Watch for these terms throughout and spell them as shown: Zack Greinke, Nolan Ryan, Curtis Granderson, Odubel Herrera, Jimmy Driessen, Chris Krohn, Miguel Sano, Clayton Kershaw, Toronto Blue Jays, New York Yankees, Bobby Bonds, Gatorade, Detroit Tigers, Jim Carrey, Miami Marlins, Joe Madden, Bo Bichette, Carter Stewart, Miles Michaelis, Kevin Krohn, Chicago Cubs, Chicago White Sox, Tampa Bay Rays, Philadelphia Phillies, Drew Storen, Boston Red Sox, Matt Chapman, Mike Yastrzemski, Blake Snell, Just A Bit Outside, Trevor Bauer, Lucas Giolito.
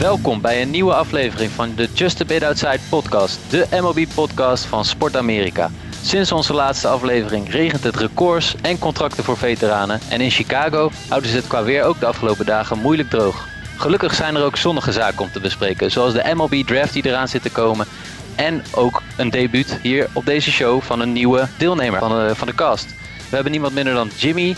Welkom bij een nieuwe aflevering van de Just a Bit Outside podcast, de MLB-podcast van Sport Amerika. Sinds onze laatste aflevering regent het records en contracten voor veteranen en in Chicago houden ze het qua weer ook de afgelopen dagen moeilijk droog. Gelukkig zijn er ook zonnige zaken om te bespreken, zoals de MLB-draft die eraan zit te komen en ook een debuut hier op deze show van een nieuwe deelnemer van de cast. We hebben niemand minder dan Jimmy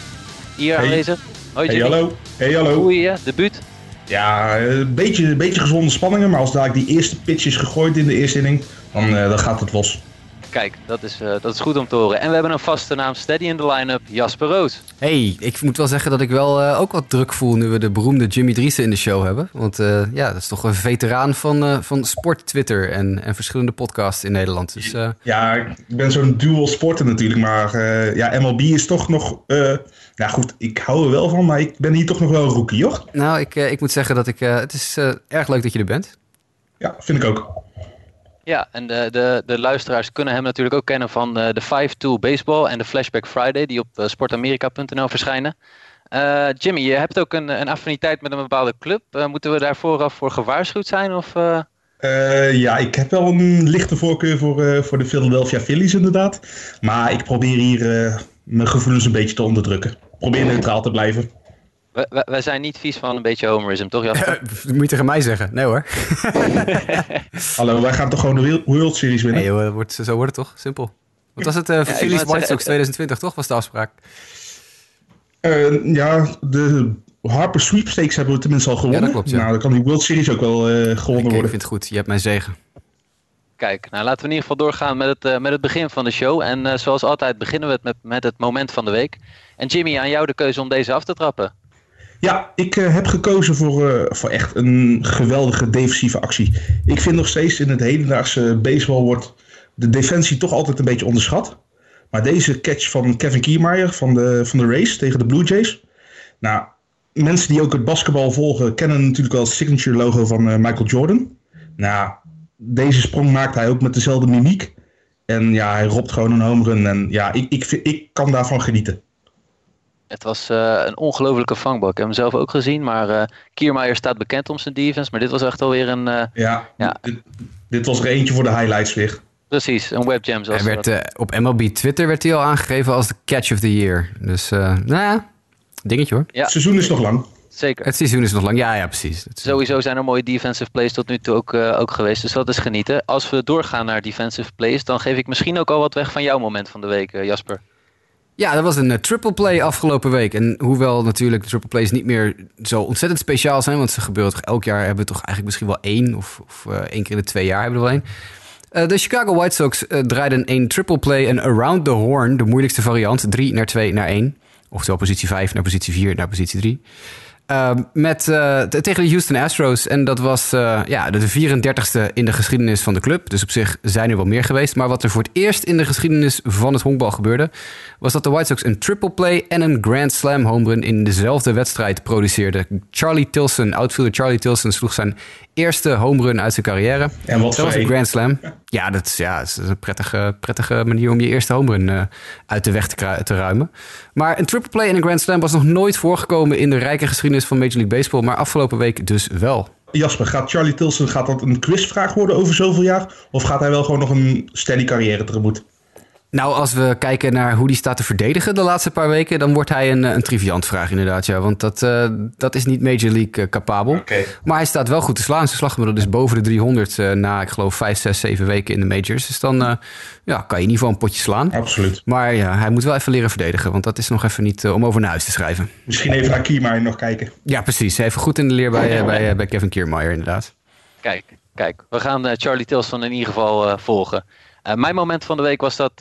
hier aanwezig. Hoi Jimmy. Hey hallo. Hoe je debuut? Ja, een beetje gezonde spanningen, maar als dadelijk die eerste pitch is gegooid in de eerste inning, dan gaat het los. Kijk, dat is goed om te horen. En we hebben een vaste naam, steady in de line-up, Jasper Roos. Hey, ik moet wel zeggen dat ik ook wat druk voel nu we de beroemde Jimmy Driessen in de show hebben. Want ja, dat is toch een veteraan van sport, Twitter en verschillende podcasts in Nederland. Dus, ja, ik ben zo'n dual sporter natuurlijk, maar ja, MLB is toch nog... Nou goed, ik hou er wel van, maar ik ben hier toch nog wel een rookie, joh. Nou, ik moet zeggen dat het is erg leuk dat je er bent. Ja, vind ik ook. Ja, en de luisteraars kunnen hem natuurlijk ook kennen van de 5-2 Baseball en de Flashback Friday die op sportamerika.nl verschijnen. Jimmy, je hebt ook een affiniteit met een bepaalde club. Moeten we daar vooraf voor gewaarschuwd zijn? Of, Ja, ik heb wel een lichte voorkeur voor de Philadelphia Phillies inderdaad. Maar ik probeer hier mijn gevoelens een beetje te onderdrukken. Probeer neutraal te blijven. Wij zijn niet vies van een beetje homerism, toch Jasper? Dat moet je tegen mij zeggen. Nee hoor. Hallo, wij gaan toch gewoon de World Series winnen? Nee joh, zo wordt het toch? Simpel. Wat was het? Phillies White Sox 2020 toch? Was de afspraak? Ja, de Harper Sweepstakes hebben we tenminste al gewonnen. Ja, dat klopt. Ja. Nou, dan kan die World Series ook wel gewonnen worden. Ik vind het goed. Je hebt mijn zegen. Kijk, nou laten we in ieder geval doorgaan met het begin van de show. En zoals altijd beginnen we het met het moment van de week. En Jimmy, aan jou de keuze om deze af te trappen. Ja, ik heb gekozen voor echt een geweldige defensieve actie. Ik vind nog steeds in het hedendaagse baseball wordt de defensie toch altijd een beetje onderschat. Maar deze catch van Kevin Kiermaier van de Rays tegen de Blue Jays. Nou, mensen die ook het basketbal volgen kennen natuurlijk wel het signature logo van Michael Jordan. Nou, deze sprong maakt hij ook met dezelfde mimiek. En ja, hij ropt gewoon een home run. En ja, ik kan daarvan genieten. Het was een ongelofelijke vangbak. Ik heb hem zelf ook gezien, maar Kiermaier staat bekend om zijn defense. Maar dit was echt alweer een... Dit was er eentje voor de highlights weer. Precies, een webjam. Zoals hij werd, op MLB Twitter werd hij al aangegeven als de catch of the year. Dus, dingetje hoor. Ja. Het seizoen is nog lang. Zeker. Het seizoen is nog lang, ja precies. Sowieso zijn er mooie defensive plays tot nu toe ook geweest. Dus dat is genieten. Als we doorgaan naar defensive plays, dan geef ik misschien ook al wat weg van jouw moment van de week, Jasper. Ja, dat was een triple play afgelopen week. En hoewel natuurlijk de triple plays niet meer zo ontzettend speciaal zijn... want ze gebeuren toch elk jaar, hebben we toch eigenlijk misschien wel één... of één keer in de 2 jaar hebben we er wel één. De Chicago White Sox draaiden een triple play en around the horn... de moeilijkste variant, 3 naar 2 naar 1. Oftewel positie 5 naar positie 4 naar positie 3. Tegen de Houston Astros. En dat was de 34e in de geschiedenis van de club. Dus op zich zijn er wel meer geweest. Maar wat er voor het eerst in de geschiedenis van het honkbal gebeurde... was dat de White Sox een triple play en een grand slam home run... in dezelfde wedstrijd produceerde. Outfielder Charlie Tilson sloeg zijn eerste home run uit zijn carrière. En wat dat was een grand slam. Ja, dat is een prettige manier om je eerste home run uit de weg te ruimen. Maar een triple play en een grand slam was nog nooit voorgekomen... in de rijke geschiedenis van Major League Baseball, maar afgelopen week dus wel. Jasper, gaat Charlie Tilson dat een quizvraag worden over zoveel jaar? Of gaat hij wel gewoon nog een steady carrière tegemoet? Nou, als we kijken naar hoe die staat te verdedigen de laatste paar weken... dan wordt hij een triviantvraag inderdaad, ja. Want dat is niet Major League capabel. Okay. Maar hij staat wel goed te slaan. Zijn slaggemiddelde is boven de 300 na, ik geloof, 5, 6, 7 weken in de majors. Dus dan kan je in ieder geval een potje slaan. Absoluut. Maar ja, hij moet wel even leren verdedigen. Want dat is nog even niet om over naar huis te schrijven. Misschien even naar Kiermaier nog kijken. Ja, precies. Even goed in de leer bij Kevin Kiermaier inderdaad. Kijk. We gaan Charlie Tilson in ieder geval volgen. Mijn moment van de week was dat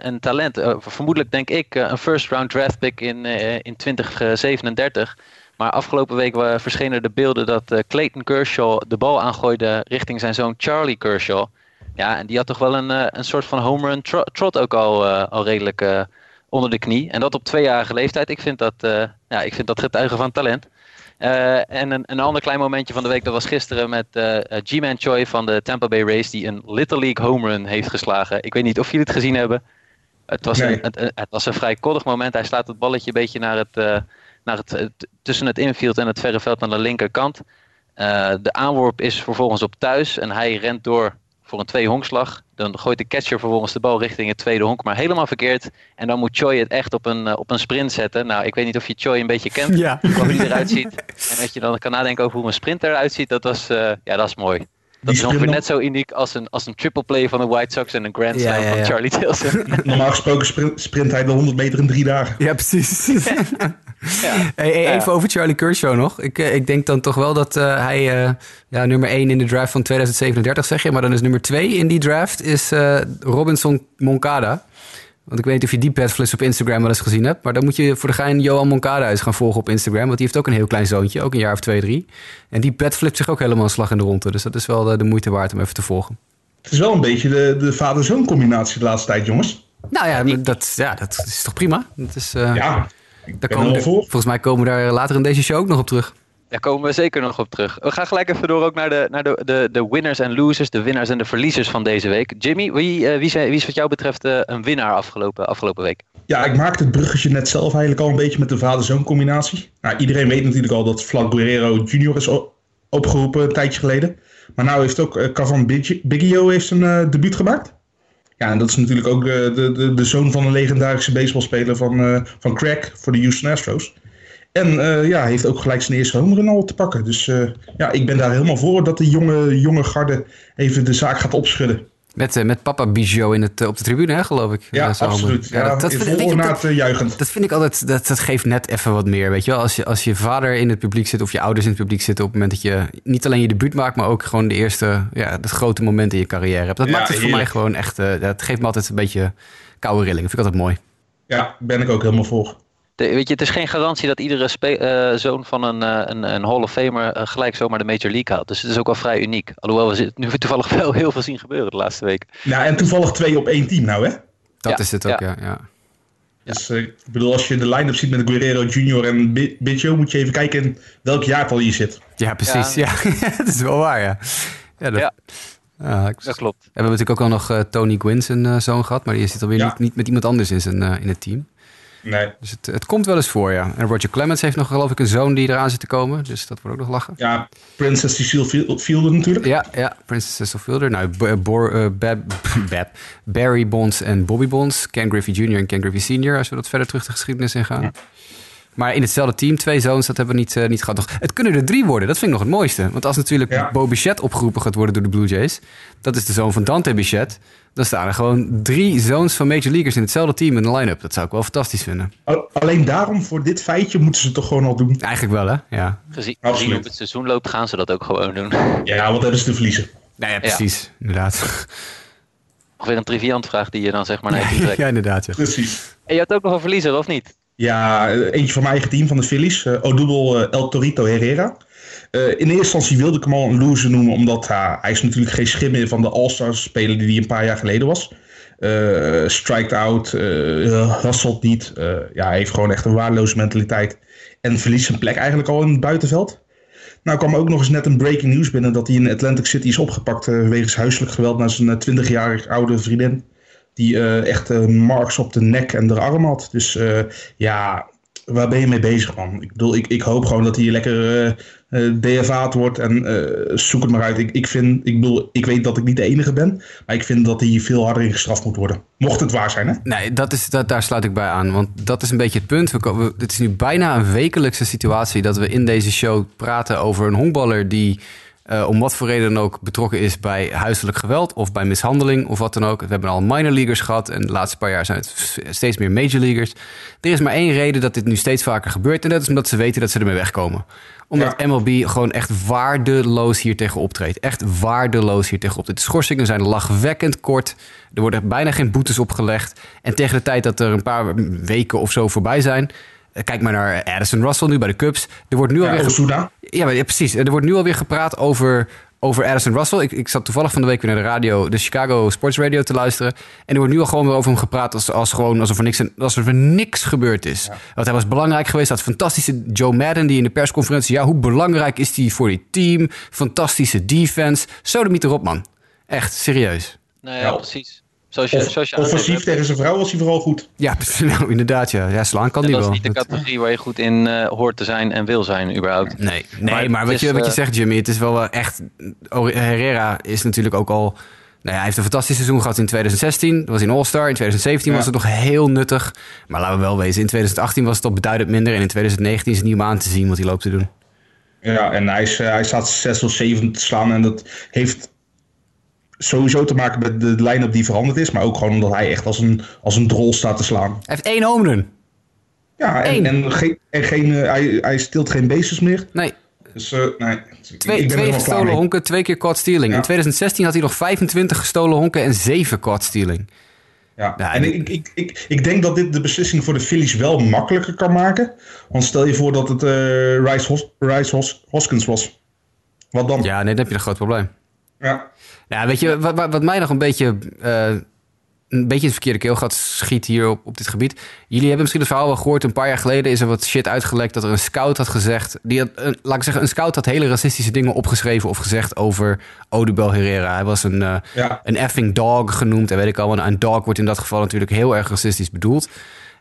een talent. Vermoedelijk denk ik een first round draft pick in 2037. Maar afgelopen week verschenen de beelden dat Clayton Kershaw de bal aangooide richting zijn zoon Charlie Kershaw. Ja, en die had toch wel een soort van home run trot ook al redelijk onder de knie. En dat op 2-jarige leeftijd. Ik vind dat getuigen van talent. En een ander klein momentje van de week, dat was gisteren met Ji-man Choi van de Tampa Bay Rays, die een Little League home run heeft geslagen. Ik weet niet of jullie het gezien hebben. Het was een vrij koddig moment. Hij slaat het balletje een beetje naar het tussen het infield en het verre veld aan de linkerkant. De aanworp is vervolgens op thuis en hij rent door voor een 2-honkslag. Dan gooit de catcher vervolgens de bal richting het tweede honk, maar helemaal verkeerd. En dan moet Choi het echt op een sprint zetten. Nou, ik weet niet of je Choi een beetje kent, hoe hij eruit ziet. En dat je dan kan nadenken over hoe een sprint eruit ziet, dat is mooi. Dat is ongeveer net zo uniek als een triple play van de White Sox en een grand slam van Charlie Tilson. Normaal gesproken sprint hij de 100 meter in 3 dagen. Ja, precies. Even over Charlie Kershaw nog. Ik denk dan toch wel dat hij nummer 1 in de draft van 2037, zeg je. Maar dan is nummer 2 in die draft is Robinson Moncada. Want ik weet niet of je die petflits op Instagram wel eens gezien hebt. Maar dan moet je voor de gein Yoán Moncada eens gaan volgen op Instagram. Want die heeft ook een heel klein zoontje. Ook een jaar of 2, 3. En die pet flipt zich ook helemaal een slag in de ronde. Dus dat is wel de moeite waard om even te volgen. Het is wel een beetje de vader-zoon combinatie de laatste tijd, jongens. Nou ja, dat is toch prima? Dat is, volgens mij komen we daar later in deze show ook nog op terug. Daar komen we zeker nog op terug. We gaan gelijk even door ook naar de winners en losers, de winnaars en de verliezers van deze week. Jimmy, wie is wat jou betreft een winnaar afgelopen week? Ja, ik maakte het bruggetje net zelf eigenlijk al een beetje met de vader-zoon combinatie. Nou, iedereen weet natuurlijk al dat Vlad Guerrero Jr. is opgeroepen een tijdje geleden. Maar nou heeft ook Cavan Biggio heeft zijn debuut gemaakt. Ja, en dat is natuurlijk ook de zoon van een legendarische baseballspeler van Craig voor de Houston Astros. En hij heeft ook gelijk zijn eerste home run al te pakken. Dus ik ben daar helemaal voor dat de jonge garde even de zaak gaat opschudden. Met papa Biggio op de tribune, hè, geloof ik. Ja, absoluut. Ja, dat vind ik juichend. Dat vind ik altijd, dat geeft net even wat meer, weet je wel. Als je vader in het publiek zit of je ouders in het publiek zitten op het moment dat je niet alleen je debuut maakt, maar ook gewoon de eerste, dat grote moment in je carrière hebt. Dat maakt het voor mij gewoon echt, dat geeft me altijd een beetje koude rillingen. Vind ik altijd mooi. Ja, ben ik ook helemaal voor. Weet je, het is geen garantie dat iedere zoon van een Hall of Famer gelijk zomaar de Major League haalt. Dus het is ook wel vrij uniek. Alhoewel we nu toevallig wel heel veel zien gebeuren de laatste week. Nou, en toevallig 2 op 1 team nou, hè? Dat is het ook, ja. Dus ik bedoel, als je de line-up ziet met Guerrero Jr. en Biggio, moet je even kijken in welk jaartal je zit. Ja, precies. Ja. Dat is wel waar, ja. Dat klopt. We hebben natuurlijk ook al nog Tony Gwynn zijn zoon gehad, maar die zit alweer niet met iemand anders in het team. Nee. Dus het komt wel eens voor, ja. En Roger Clemens heeft nog, geloof ik, een zoon die eraan zit te komen. Dus dat wordt ook nog lachen. Ja, Princess Cecile Fielder natuurlijk. Ja, Princess Cecile Fielder. Nou, Barry Bonds en Bobby Bonds. Ken Griffey Jr. en Ken Griffey Sr. Als we dat verder terug de geschiedenis in gaan. Ja. Maar in hetzelfde team, 2 zoons, dat hebben we niet gehad. Het kunnen er 3 worden, dat vind ik nog het mooiste. Want als natuurlijk Bo Bichette opgeroepen gaat worden door de Blue Jays, dat is de zoon van Dante Bichette, dan staan er gewoon 3 zoons van Major Leaguers in hetzelfde team in de line-up. Dat zou ik wel fantastisch vinden. Alleen daarom, voor dit feitje, moeten ze het toch gewoon al doen? Eigenlijk wel, hè? Ja. Gezien op het seizoen loopt, gaan ze dat ook gewoon doen. Ja, wat hebben ze te verliezen? Nou ja, precies. Inderdaad. Nog weer een triviantvraag die je dan zeg maar naar je trekt. Ja, inderdaad. Ja. Precies. En je had ook nog een verliezer, of niet? Ja, eentje van mijn eigen team, van de Phillies. Odubel Herrera Herrera. In eerste instantie wilde ik hem al een loser noemen, omdat hij is natuurlijk geen schim meer van de All-Stars speler die hij een paar jaar geleden was. Striked out, hustelt niet. Hij heeft gewoon echt een waardeloze mentaliteit. En verliest zijn plek eigenlijk al in het buitenveld. Nou kwam ook nog eens net een breaking news binnen dat hij in Atlantic City is opgepakt wegens huiselijk geweld naar zijn 20-jarig oude vriendin. Die echt marks op de nek en de arm had. Dus waar ben je mee bezig, man? Ik bedoel, ik hoop gewoon dat hij lekker DFA'd wordt. En zoek het maar uit. Ik weet dat ik niet de enige ben. Maar ik vind dat hij veel harder in gestraft moet worden. Mocht het waar zijn, hè? Nee, daar sluit ik bij aan. Want dat is een beetje het punt. Het is nu bijna een wekelijkse situatie dat we in deze show praten over een honkballer die om wat voor reden dan ook betrokken is bij huiselijk geweld of bij mishandeling of wat dan ook. We hebben al minor leaguers gehad en de laatste paar jaar zijn het steeds meer major leaguers. Er is maar één reden dat dit nu steeds vaker gebeurt en dat is omdat ze weten dat ze ermee wegkomen. Omdat MLB gewoon echt waardeloos hier tegen optreedt. Echt waardeloos hier tegen optreedt. De schorsingen zijn lachwekkend kort. Er worden bijna geen boetes opgelegd. En tegen de tijd dat er een paar weken of zo voorbij zijn, kijk maar naar Addison Russell nu bij de Cubs. Er wordt nu alweer Ozuna. Ja, precies. Er wordt nu alweer gepraat over Addison Russell. Ik zat toevallig van de week weer naar de radio, de Chicago Sports Radio te luisteren. En er wordt nu al gewoon weer over hem gepraat alsof er niks gebeurd is. Ja. Want hij was belangrijk geweest. Dat fantastische Joe Madden die in de persconferentie, hoe belangrijk is die voor die team? Fantastische defense. Zo de mythe erop, man. Echt, serieus. Nou ja, precies. Offensief tegen zijn vrouw was hij vooral goed. Ja, nou, inderdaad. Ja. Ja, slaan kan hij wel. Dat is niet de categorie waar je goed in hoort te zijn en wil zijn überhaupt. Nee, maar wat je zegt, Jimmy, het is wel echt... Herrera is natuurlijk ook al... Nou ja, hij heeft een fantastisch seizoen gehad in 2016. Dat was in All-Star. In 2017 was het nog heel nuttig. Maar laten we wel wezen, in 2018 was het al beduidend minder. En in 2019 is het niet om aan te zien wat hij loopt te doen. Ja, en hij staat 6 of 7 te slaan. En dat heeft sowieso te maken met de line-up die veranderd is. Maar ook gewoon omdat hij echt als een drol staat te slaan. Hij heeft 1 home run. Ja, hij steelt geen bases meer. Nee. Dus, nee. 2 gestolen honken, 2 keer caught stealing. Ja. In 2016 had hij nog 25 gestolen honken en 7 caught stealing. Ja. Nou, en ik denk dat dit de beslissing voor de Phillies wel makkelijker kan maken. Want stel je voor dat het Rice Hoskins was. Wat dan? Ja, nee, dan heb je een groot probleem. Ja. Nou, weet je, wat mij nog een beetje het verkeerde keelgat schiet hier op dit gebied. Jullie hebben misschien het verhaal wel gehoord. Een paar jaar geleden is er wat shit uitgelekt dat er een scout had gezegd... Een scout had hele racistische dingen opgeschreven of gezegd over Odubel Herrera. Hij was een effing dog genoemd. En weet ik al, een dog wordt in dat geval natuurlijk heel erg racistisch bedoeld.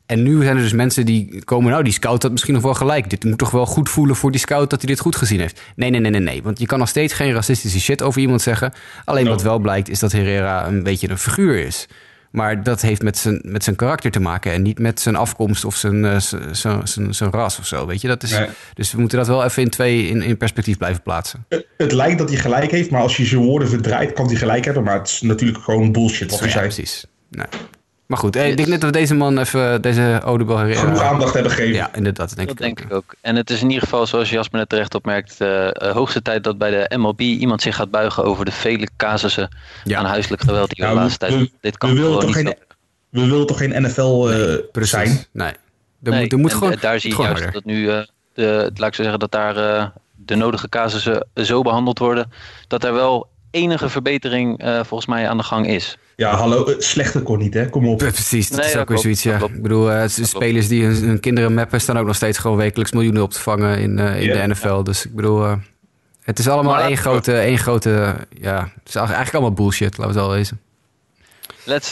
En nu zijn er dus mensen die komen... die scout had misschien nog wel gelijk. Dit moet toch wel goed voelen voor die scout dat hij dit goed gezien heeft. Nee. Want je kan nog steeds geen racistische shit over iemand zeggen. Alleen wat wel blijkt is dat Herrera een beetje een figuur is. Maar dat heeft met zijn karakter te maken en niet met zijn afkomst of zijn ras of zo. Weet je? Dat is, dus we moeten dat wel even in perspectief blijven plaatsen. Het lijkt dat hij gelijk heeft, maar als je zijn woorden verdraait, kan hij gelijk hebben. Maar het is natuurlijk gewoon bullshit wat hij zei. Precies. Nee. Maar goed, ik denk net dat we deze man even, deze Odubel Herrera... genoeg aandacht hebben gegeven. Ja, inderdaad. Dat denk ik ook. En het is in ieder geval, zoals Jasper net terecht opmerkt... hoogste tijd dat bij de MLB iemand zich gaat buigen... over de vele casussen aan huiselijk geweld die de laatste tijd... We willen toch geen NFL zijn? Nee. Er moet gewoon... Daar zie je juist dat nu... laat ik zo zeggen dat daar de nodige casussen zo behandeld worden... dat er wel enige verbetering volgens mij aan de gang is. Ja, hallo, slechter kon niet, hè? Kom op. Precies, dat is ook weer zoiets, ja. Ik bedoel, spelers die hun kinderen meppen... staan ook nog steeds gewoon wekelijks miljoenen op te vangen in de NFL. Ja. Dus ik bedoel, het is allemaal één grote... Ja, het is eigenlijk allemaal bullshit, laten we het wel wezen.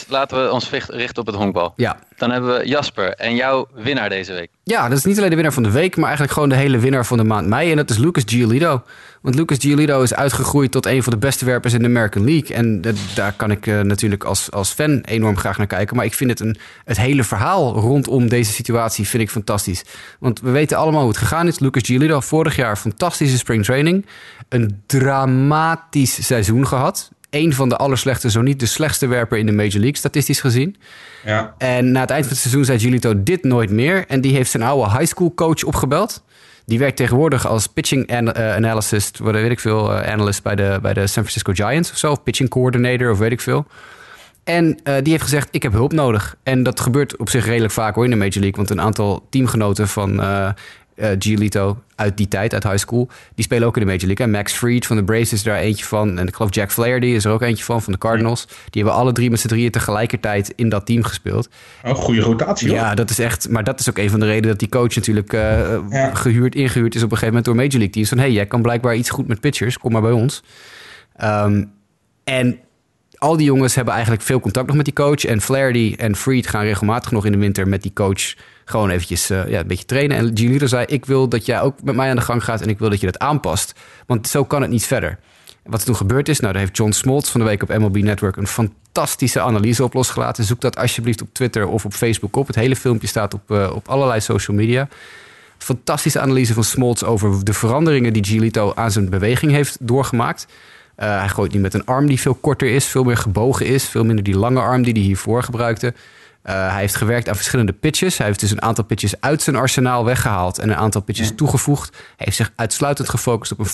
Laten we ons richten op het honkbal. Ja. Dan hebben we Jasper en jouw winnaar deze week. Ja, dat is niet alleen de winnaar van de week... maar eigenlijk gewoon de hele winnaar van de maand mei. En dat is Lucas Giolito. Want Lucas Giolito is uitgegroeid tot een van de beste werpers in de American League. En daar kan ik natuurlijk als fan enorm graag naar kijken. Maar ik vind het hele verhaal rondom deze situatie vind ik fantastisch. Want we weten allemaal hoe het gegaan is. Lucas Giolito vorig jaar fantastische springtraining. Een dramatisch seizoen gehad... Eén van de allerslechtste, zo niet de slechtste werper in de Major League, statistisch gezien. Ja. En na het eind van het seizoen zei Giolito dit nooit meer. En die heeft zijn oude high school coach opgebeld. Die werkt tegenwoordig als pitching analyst, wat weet ik veel, analyst bij de San Francisco Giants of zo. Of pitching coordinator of weet ik veel. En die heeft gezegd, ik heb hulp nodig. En dat gebeurt op zich redelijk vaak hoor in de Major League. Want een aantal teamgenoten van... Giolito uit die tijd, uit high school... die spelen ook in de Major League. En Max Fried van de Braves is daar eentje van. En ik geloof Jack Flaherty is er ook eentje van de Cardinals. Die hebben alle drie met z'n drieën tegelijkertijd in dat team gespeeld. Oh, goede rotatie, hoor. Ja, dat is echt... Maar dat is ook een van de redenen dat die coach natuurlijk ingehuurd is op een gegeven moment door Major League teams. Van, hey, jij kan blijkbaar iets goed met pitchers. Kom maar bij ons. En... Al die jongens hebben eigenlijk veel contact nog met die coach. En Flaherty en Fried gaan regelmatig nog in de winter met die coach gewoon eventjes een beetje trainen. En Giolito zei, ik wil dat jij ook met mij aan de gang gaat en ik wil dat je dat aanpast. Want zo kan het niet verder. Wat er toen gebeurd is, daar heeft John Smoltz van de week op MLB Network een fantastische analyse op losgelaten. Zoek dat alsjeblieft op Twitter of op Facebook op. Het hele filmpje staat op allerlei social media. Fantastische analyse van Smoltz over de veranderingen die Giolito aan zijn beweging heeft doorgemaakt. Hij gooit nu met een arm die veel korter is, veel meer gebogen is. Veel minder die lange arm die hij hiervoor gebruikte. Hij heeft gewerkt aan verschillende pitches. Hij heeft dus een aantal pitches uit zijn arsenaal weggehaald... en een aantal pitches toegevoegd. Hij heeft zich uitsluitend gefocust op een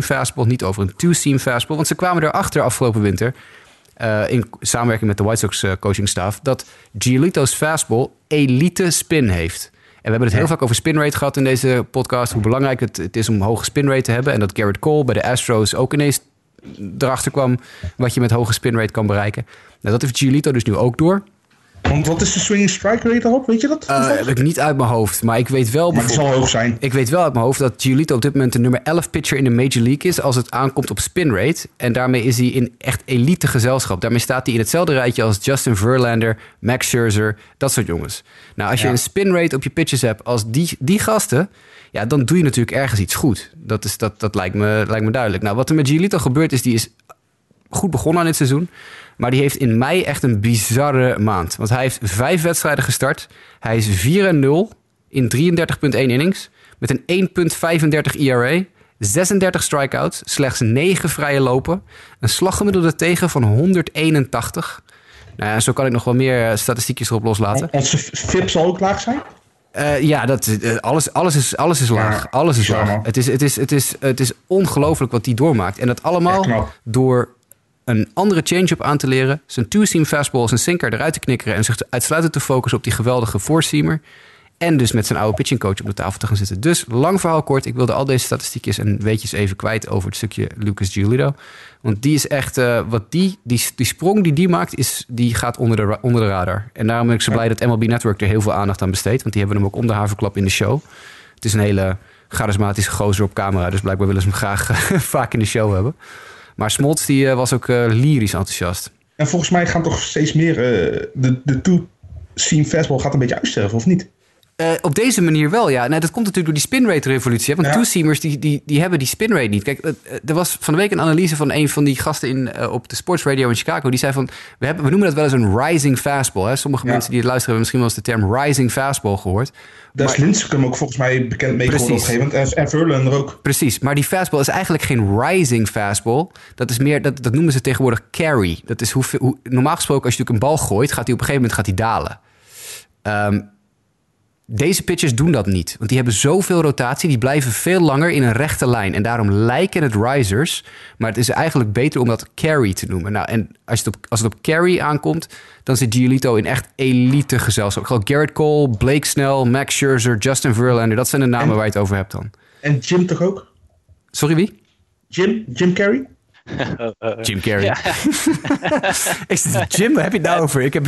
4-seam fastball... niet over een 2-seam fastball. Want ze kwamen erachter afgelopen winter... in samenwerking met de White Sox coachingstaf... dat Giolito's fastball elite spin heeft... En we hebben het heel vaak over spinrate gehad in deze podcast... hoe belangrijk het is om hoge spinrate te hebben... en dat Gerrit Cole bij de Astros ook ineens... erachter kwam wat je met hoge spinrate kan bereiken. Nou, dat heeft Giolito dus nu ook door. Want wat is de swinging strike rate daarop? Weet je dat? Heb ik niet uit mijn hoofd. Maar ik weet wel... Maar het zal hoog zijn. Ik weet wel uit mijn hoofd dat Giolito op dit moment de nummer 11 pitcher in de Major League is als het aankomt op spin rate. En daarmee is hij in echt elite gezelschap. Daarmee staat hij in hetzelfde rijtje als Justin Verlander, Max Scherzer, dat soort jongens. Nou, als je een spin rate op je pitches hebt als die gasten, ja, dan doe je natuurlijk ergens iets goed. Dat lijkt me duidelijk. Nou, wat er met Giolito gebeurt is, die is goed begonnen aan dit seizoen. Maar die heeft in mei echt een bizarre maand. Want hij heeft 5 wedstrijden gestart. Hij is 4-0 in 33,1 innings. Met een 1,35 ERA. 36 strikeouts. Slechts 9 vrije lopen. Een slaggemiddelde tegen van 181. Nou ja, zo kan ik nog wel meer statistiekjes erop loslaten. En zijn FIP zal ook laag zijn? Alles is laag. Ja, alles is laag. Ja. Het is ongelooflijk wat hij doormaakt. En dat allemaal door een andere change-up aan te leren, zijn two-seam fastball, zijn sinker eruit te knikkeren en zich uitsluitend te focussen op die geweldige four-seamer. En dus met zijn oude pitchingcoach op de tafel te gaan zitten. Dus lang verhaal kort, ik wilde al deze statistiekjes en weetjes even kwijt over het stukje Lucas Giolito. Want die is echt, die sprong die maakt, die gaat onder de radar. En daarom ben ik zo blij dat MLB Network er heel veel aandacht aan besteedt, want die hebben hem ook om de haverklap in de show. Het is een hele charismatische gozer op camera, dus blijkbaar willen ze hem graag vaak in de show hebben. Maar Smoltz was ook lyrisch enthousiast. En volgens mij gaan toch steeds meer de two-seam fastball gaat een beetje uitsterven, of niet? Op deze manier wel, ja. Nou, dat komt natuurlijk door die spinrate-revolutie. Want two-seamers die hebben die spinrate niet. Kijk, er was van de week een analyse van een van die gasten op de sportsradio in Chicago. Die zei van, we noemen dat wel eens een rising fastball. Hè? Sommige mensen die het luisteren hebben misschien wel eens de term rising fastball gehoord. Daar is Lincecum ook volgens mij bekend mee geworden op een gegeven moment. En Verlander ook. Precies, maar die fastball is eigenlijk geen rising fastball. Dat is meer, dat noemen ze tegenwoordig carry. Dat is hoe normaal gesproken als je natuurlijk een bal gooit, gaat die op een gegeven moment dalen. Deze pitchers doen dat niet, want die hebben zoveel rotatie. Die blijven veel langer in een rechte lijn. En daarom lijken het risers, maar het is eigenlijk beter om dat carry te noemen. Nou, en als het op carry aankomt, dan zit Giolito in echt elite gezelschap. Gerrit Cole, Blake Snell, Max Scherzer, Justin Verlander. Dat zijn de namen waar je het over hebt dan. En Jim toch ook? Sorry, wie? Jim Carrey? Jim Carrey. Ja. Is het Jim? Waar heb je het nou over? Ik heb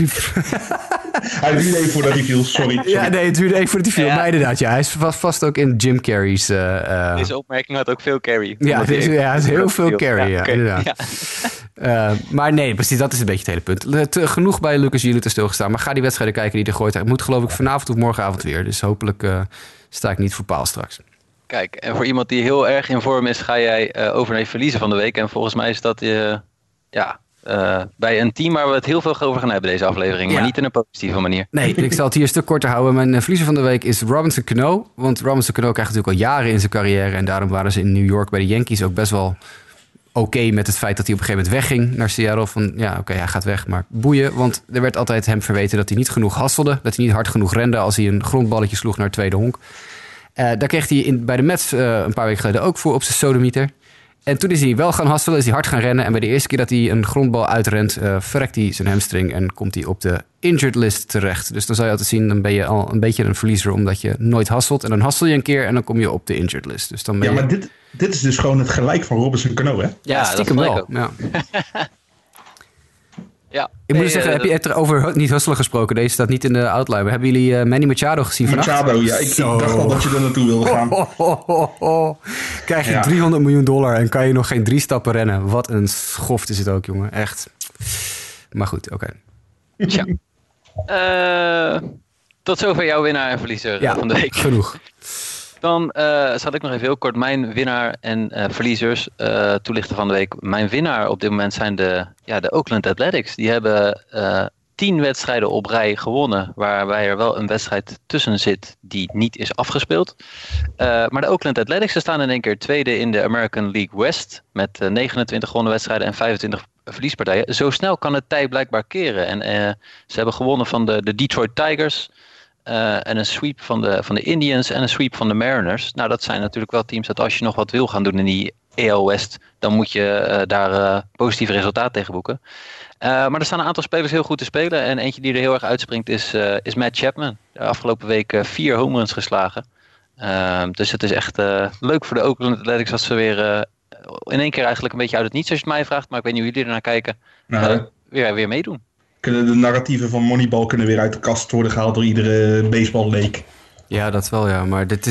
hij duurde even voordat hij viel, sorry. Ja, nee, het duurde even voordat hij viel. Ja. Maar inderdaad, ja, hij is vast ook in Jim Carrey's... Deze opmerking had ook veel carry. Ja, het is heel veel carry, ja, okay, inderdaad. Ja. Maar nee, precies, dat is een beetje het hele punt. Genoeg bij Lucas Giolito stilgestaan. Maar ga die wedstrijden kijken die er gooit. Hij moet geloof ik vanavond of morgenavond weer. Dus hopelijk sta ik niet voor paal straks. Kijk, en voor iemand die heel erg in vorm is, ga jij over naar je verliezen van de week. En volgens mij is dat bij een team waar we het heel veel over gaan hebben deze aflevering. Ja. Maar niet in een positieve manier. Nee, ik zal het hier een stuk korter houden. Mijn verliezer van de week is Robinson Cano. Want Robinson Cano krijgt natuurlijk al jaren in zijn carrière. En daarom waren ze in New York bij de Yankees ook best wel oké met het feit dat hij op een gegeven moment wegging naar Seattle. Van ja, oké, hij gaat weg, maar boeien. Want er werd altijd hem verweten dat hij niet genoeg hasselde. Dat hij niet hard genoeg rende als hij een grondballetje sloeg naar het tweede honk. Daar kreeg hij bij de Mets een paar weken geleden ook voor op zijn sodemieter. En toen is hij wel gaan hasselen, is hij hard gaan rennen. En bij de eerste keer dat hij een grondbal uitrent, verrekt hij zijn hamstring en komt hij op de injured list terecht. Dus dan zal je altijd zien, dan ben je al een beetje een verliezer omdat je nooit hasselt. En dan hassel je een keer en dan kom je op de injured list. Dus dan ben je... Ja, maar dit is dus gewoon het gelijk van Robinson Cano, hè? Ja, stiekem dat wel. Ja. Ja, ik moet zeggen, heb je het over niet hasselen gesproken? Deze staat niet in de outline. Hebben jullie Manny Machado gezien vannacht? Machado, ja. Ik dacht al dat je er naartoe wilde gaan. Krijg je $300 miljoen en kan je nog geen 3 stappen rennen. Wat een schoft is het ook, jongen. Echt. Maar goed, oké. Ja. Tot zover jouw winnaar en verliezer van de week. Genoeg. Dan zal ik nog even heel kort mijn winnaar en verliezers toelichten van de week. Mijn winnaar op dit moment zijn de Oakland Athletics. Die hebben 10 wedstrijden op rij gewonnen. Waarbij er wel een wedstrijd tussen zit die niet is afgespeeld. Maar de Oakland Athletics staan in één keer tweede in de American League West. Met 29 gewonnen wedstrijden en 25 verliespartijen. Zo snel kan het tij blijkbaar keren. En ze hebben gewonnen van de Detroit Tigers. En een sweep van de Indians en een sweep van de Mariners. Nou, dat zijn natuurlijk wel teams dat als je nog wat wil gaan doen in die AL West, dan moet je daar positieve resultaat tegen boeken. Maar er staan een aantal spelers heel goed te spelen. En eentje die er heel erg uitspringt is Matt Chapman. De afgelopen week 4 home runs geslagen. Dus het is echt leuk voor de Oakland Athletics dat ze weer in één keer eigenlijk een beetje uit het niets als je het mij vraagt. Maar ik weet niet hoe jullie ernaar kijken. Weer meedoen. kunnen de narratieven van Moneyball kunnen weer uit de kast worden gehaald door iedere baseball leek. Ja, dat wel, ja. Maar dit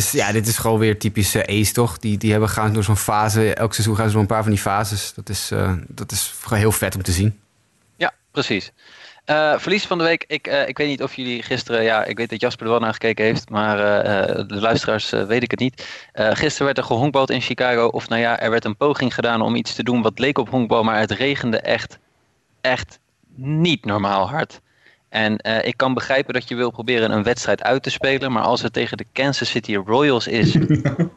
is gewoon weer typisch Ace, toch? Die hebben gaan door zo'n fase. Elk seizoen gaan ze door een paar van die fases. Dat is heel vet om te zien. Ja, precies. Verlies van de week. Ik weet niet of jullie gisteren... Ja, ik weet dat Jasper er wel naar gekeken heeft. Maar de luisteraars weet ik het niet. Gisteren werd er gehonkbald in Chicago. Of nou ja, er werd een poging gedaan om iets te doen wat leek op honkbal. Maar het regende echt niet normaal hard. En ik kan begrijpen dat je wil proberen een wedstrijd uit te spelen. Maar als het tegen de Kansas City Royals is...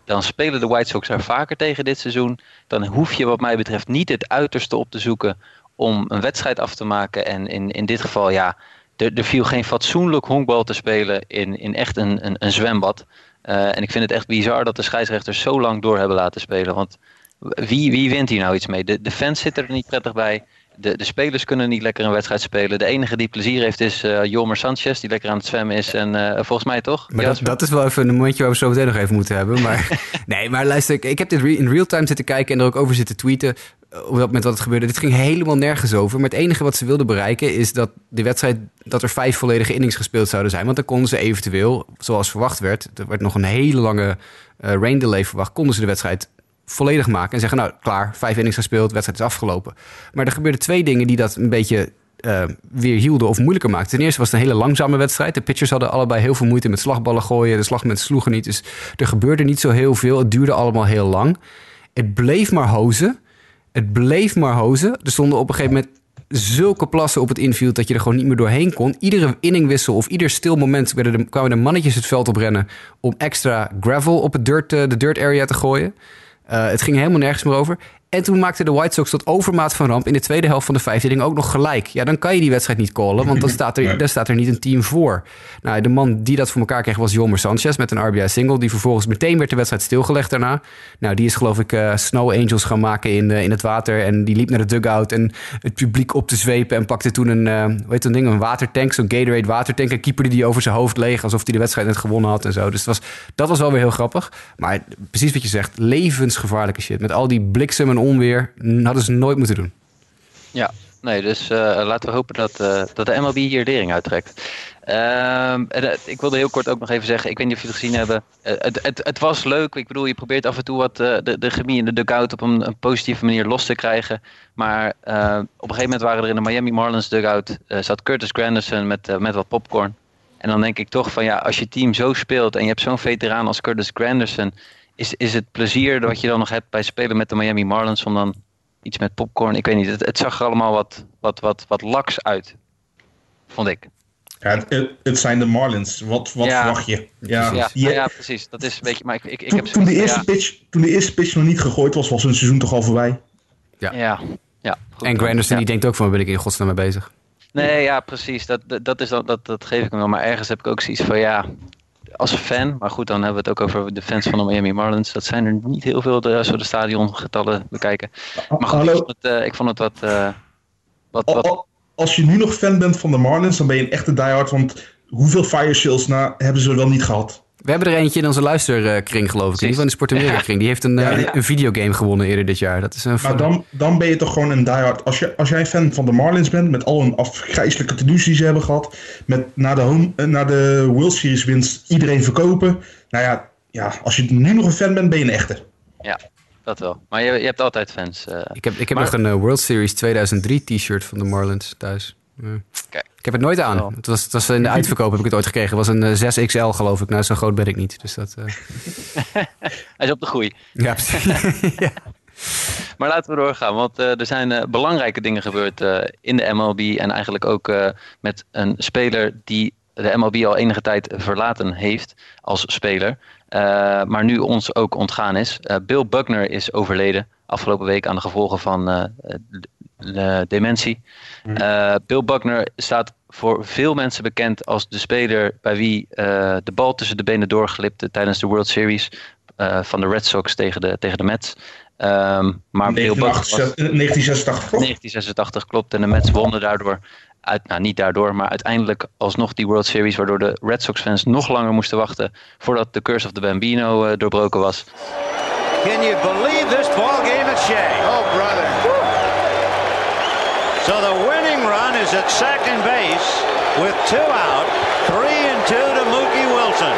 dan spelen de White Sox er vaker tegen dit seizoen. Dan hoef je wat mij betreft niet het uiterste op te zoeken... om een wedstrijd af te maken. En in dit geval, ja, er viel geen fatsoenlijk honkbal te spelen in echt een zwembad. En ik vind het echt bizar dat de scheidsrechters zo lang door hebben laten spelen. Want wie wint hier nou iets mee? De fans zitten er niet prettig bij. De spelers kunnen niet lekker een wedstrijd spelen. De enige die plezier heeft is Yolmer Sanchez, die lekker aan het zwemmen is. En volgens mij toch? Maar dat is wel even een momentje waar we zo meteen nog even moeten hebben. Maar nee, maar luister, ik heb dit in real time zitten kijken en er ook over zitten tweeten. Op dat moment wat het gebeurde. Dit ging helemaal nergens over. Maar het enige wat ze wilden bereiken is dat de wedstrijd... dat er 5 volledige innings gespeeld zouden zijn. Want dan konden ze eventueel, zoals verwacht werd... er werd nog een hele lange rain delay verwacht... konden ze de wedstrijd volledig maken en zeggen... nou, klaar, 5 innings gespeeld, de wedstrijd is afgelopen. Maar er gebeurden 2 dingen die dat een beetje weer hielden... of moeilijker maakten. Ten eerste was het een hele langzame wedstrijd. De pitchers hadden allebei heel veel moeite met slagballen gooien. De slagmensen sloegen niet. Dus er gebeurde niet zo heel veel. Het duurde allemaal heel lang. Het bleef maar hozen... Er stonden op een gegeven moment zulke plassen op het infield... dat je er gewoon niet meer doorheen kon. Iedere inningwissel of ieder stil moment... kwamen er mannetjes het veld op rennen... om extra gravel op het dirt area te gooien. Het ging helemaal nergens meer over. En toen maakten de White Sox tot overmaat van ramp... in de tweede helft van de 5e inning ook nog gelijk. Ja, dan kan je die wedstrijd niet callen... want dan staat er niet een team voor. Nou, de man die dat voor elkaar kreeg was Yoán Sanchez... met een RBI-single, die vervolgens meteen werd de wedstrijd stilgelegd daarna. Nou, die is geloof ik Snow Angels gaan maken in het water... en die liep naar de dugout en het publiek op te zwepen... en pakte toen een watertank, zo'n Gatorade watertank... en keeperde die over zijn hoofd leeg... alsof hij de wedstrijd net gewonnen had en zo. Dus dat was wel weer heel grappig. Maar precies wat je zegt, levensgevaarlijke shit... met al die bliksem en onweer, hadden ze nooit moeten doen. Ja, nee, dus laten we hopen dat de MLB hier lering uittrekt. Ik wilde heel kort ook nog even zeggen, ik weet niet of jullie het gezien hebben. Het was leuk, ik bedoel, je probeert af en toe wat de chemie in de dugout op een positieve manier los te krijgen. Maar op een gegeven moment waren er in de Miami Marlins dugout, zat Curtis Granderson met wat popcorn. En dan denk ik toch van ja, als je team zo speelt en je hebt zo'n veteraan als Curtis Granderson... Is het plezier wat je dan nog hebt bij spelen met de Miami Marlins... om dan iets met popcorn... Ik weet niet, het zag er allemaal wat laks uit. Vond ik. Ja, het zijn de Marlins. Wat verwacht je? Ja, precies. Ja, precies. Dat is een beetje... Maar ik heb toen de eerste pitch nog niet gegooid was... was hun seizoen toch al voorbij? Ja. Goed. En Granderson die denkt ook van... ben ik in godsnaam mee bezig? Nee, ja, precies. Dat geef ik hem wel. Maar ergens heb ik ook zoiets van... ja. Als een fan, maar goed, dan hebben we het ook over de fans van de Miami Marlins. Dat zijn er niet heel veel, als we de stadiongetallen bekijken. Maar goed, ik vond het wat... Als je nu nog fan bent van de Marlins, dan ben je een echte diehard. Want hoeveel fire sales hebben ze wel niet gehad? We hebben er eentje in onze luisterkring, geloof ik. Die van de Sport Amerika kring. Die heeft een videogame gewonnen eerder dit jaar. Dat is een maar dan ben je toch gewoon een diehard. Als jij fan van de Marlins bent, met al hun afgrijselijke tenues die ze hebben gehad. Met na de World Series winst iedereen verkopen. Nou ja, als je nu nog een fan bent, ben je een echte. Ja, dat wel. Maar je hebt altijd fans. Ik heb nog een World Series 2003 t-shirt van de Marlins thuis. Ja. Kijk. Ik heb het nooit aan. Het was in de uitverkoop heb ik het ooit gekregen. Het was een 6XL geloof ik. Nou, zo groot ben ik niet. Dus dat, Hij is op de groei. Ja, precies. Ja. Maar laten we doorgaan. Want er zijn belangrijke dingen gebeurd in de MLB. En eigenlijk ook met een speler die de MLB al enige tijd verlaten heeft als speler. Maar nu ons ook ontgaan is. Bill Buckner is overleden afgelopen week aan de gevolgen van... dementie. Bill Buckner staat voor veel mensen bekend als de speler bij wie de bal tussen de benen doorglipte tijdens de World Series van de Red Sox tegen de Mets. Maar 1986 klopt en de Mets wonnen daardoor. Niet daardoor, maar uiteindelijk alsnog die World Series, waardoor de Red Sox fans nog langer moesten wachten voordat de Curse of the Bambino doorbroken was. Can you believe this ball game at Shea? Oh brother. So the winning run is at second base with two out, 3-2 to Mookie Wilson.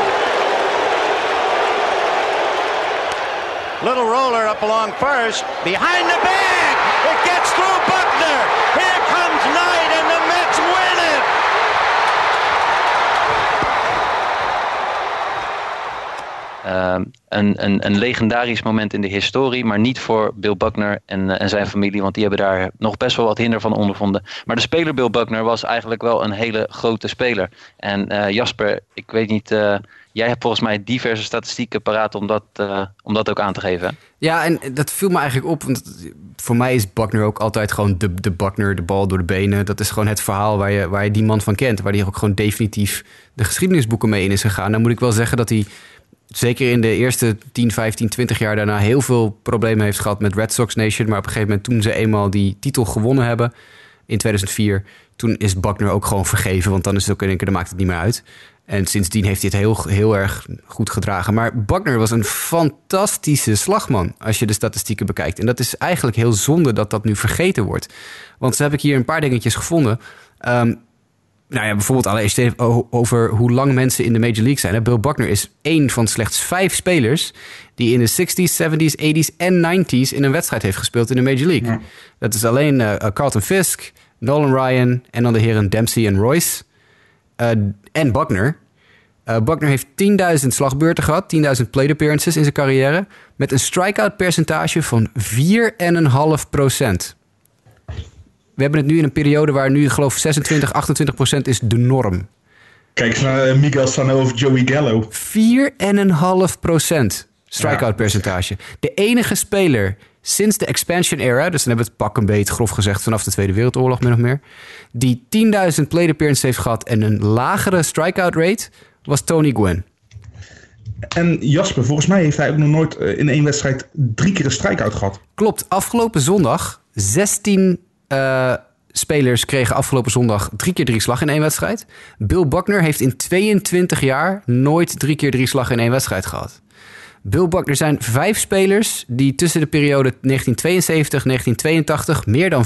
Little roller up along first, behind the bag, it gets through Buckner. Here comes Knight, and the Mets win it. Een legendarisch moment in de historie, maar niet voor Bill Buckner en zijn familie, want die hebben daar nog best wel wat hinder van ondervonden. Maar de speler Bill Buckner was eigenlijk wel een hele grote speler. En Jasper, ik weet niet, jij hebt volgens mij diverse statistieken paraat om dat ook aan te geven. Ja, en dat viel me eigenlijk op, want voor mij is Buckner ook altijd gewoon de Buckner, de bal door de benen. Dat is gewoon het verhaal waar je die man van kent, waar hij ook gewoon definitief de geschiedenisboeken mee in is gegaan. Dan moet ik wel zeggen dat hij zeker in de eerste 10, 15, 20 jaar daarna heel veel problemen heeft gehad met Red Sox Nation. Maar op een gegeven moment, toen ze eenmaal die titel gewonnen hebben in 2004... toen is Buckner ook gewoon vergeven, want dan is het ook in één keer, dan maakt het niet meer uit. En sindsdien heeft hij het heel, heel erg goed gedragen. Maar Buckner was een fantastische slagman als je de statistieken bekijkt. En dat is eigenlijk heel zonde dat dat nu vergeten wordt. Want zo heb ik hier een paar dingetjes gevonden. Nou ja, bijvoorbeeld allereerst over hoe lang mensen in de Major League zijn. Bill Buckner is één van slechts 5 spelers die in de 60s, 70s, 80s en 90s in een wedstrijd heeft gespeeld in de Major League. Ja. Dat is alleen Carlton Fisk, Nolan Ryan en dan de heren Dempsey en Royce. En Buckner. Buckner heeft 10.000 slagbeurten gehad, 10.000 plate appearances in zijn carrière, met een strikeout percentage van 4,5%. We hebben het nu in een periode waar nu, geloof 26-28% is de norm. Kijk eens naar Miguel Sano of Joey Gallo. 4,5% strikeout percentage. De enige speler sinds de expansion era, dus dan hebben we het pak een beet grof gezegd vanaf de Tweede Wereldoorlog min of meer, die 10.000 plate appearances heeft gehad en een lagere strikeout rate, was Tony Gwynn. En Jasper, volgens mij heeft hij ook nog nooit in één wedstrijd 3 keer een strikeout gehad. Klopt, afgelopen zondag 16... spelers kregen afgelopen zondag 3 keer 3 slag in één wedstrijd. Bill Buckner heeft in 22 jaar nooit 3 keer 3 slag in één wedstrijd gehad. Bill Buckner, er zijn 5 spelers die tussen de periode 1972 en 1982 meer dan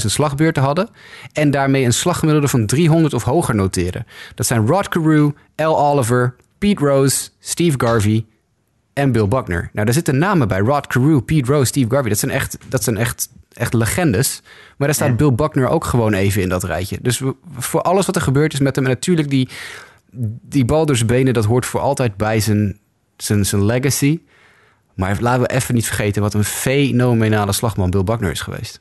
5.500 slagbeurten hadden en daarmee een slaggemiddelde van 300 of hoger noteren. Dat zijn Rod Carew, Al Oliver, Pete Rose, Steve Garvey en Bill Buckner. Nou, daar zitten namen bij. Rod Carew, Pete Rose, Steve Garvey. Dat zijn echt legendes. Maar daar staat Bill Buckner ook gewoon even in dat rijtje. Dus voor alles wat er gebeurd is met hem, en natuurlijk die bal door zijn benen, dat hoort voor altijd bij zijn legacy. Maar laten we even niet vergeten wat een fenomenale slagman Bill Buckner is geweest.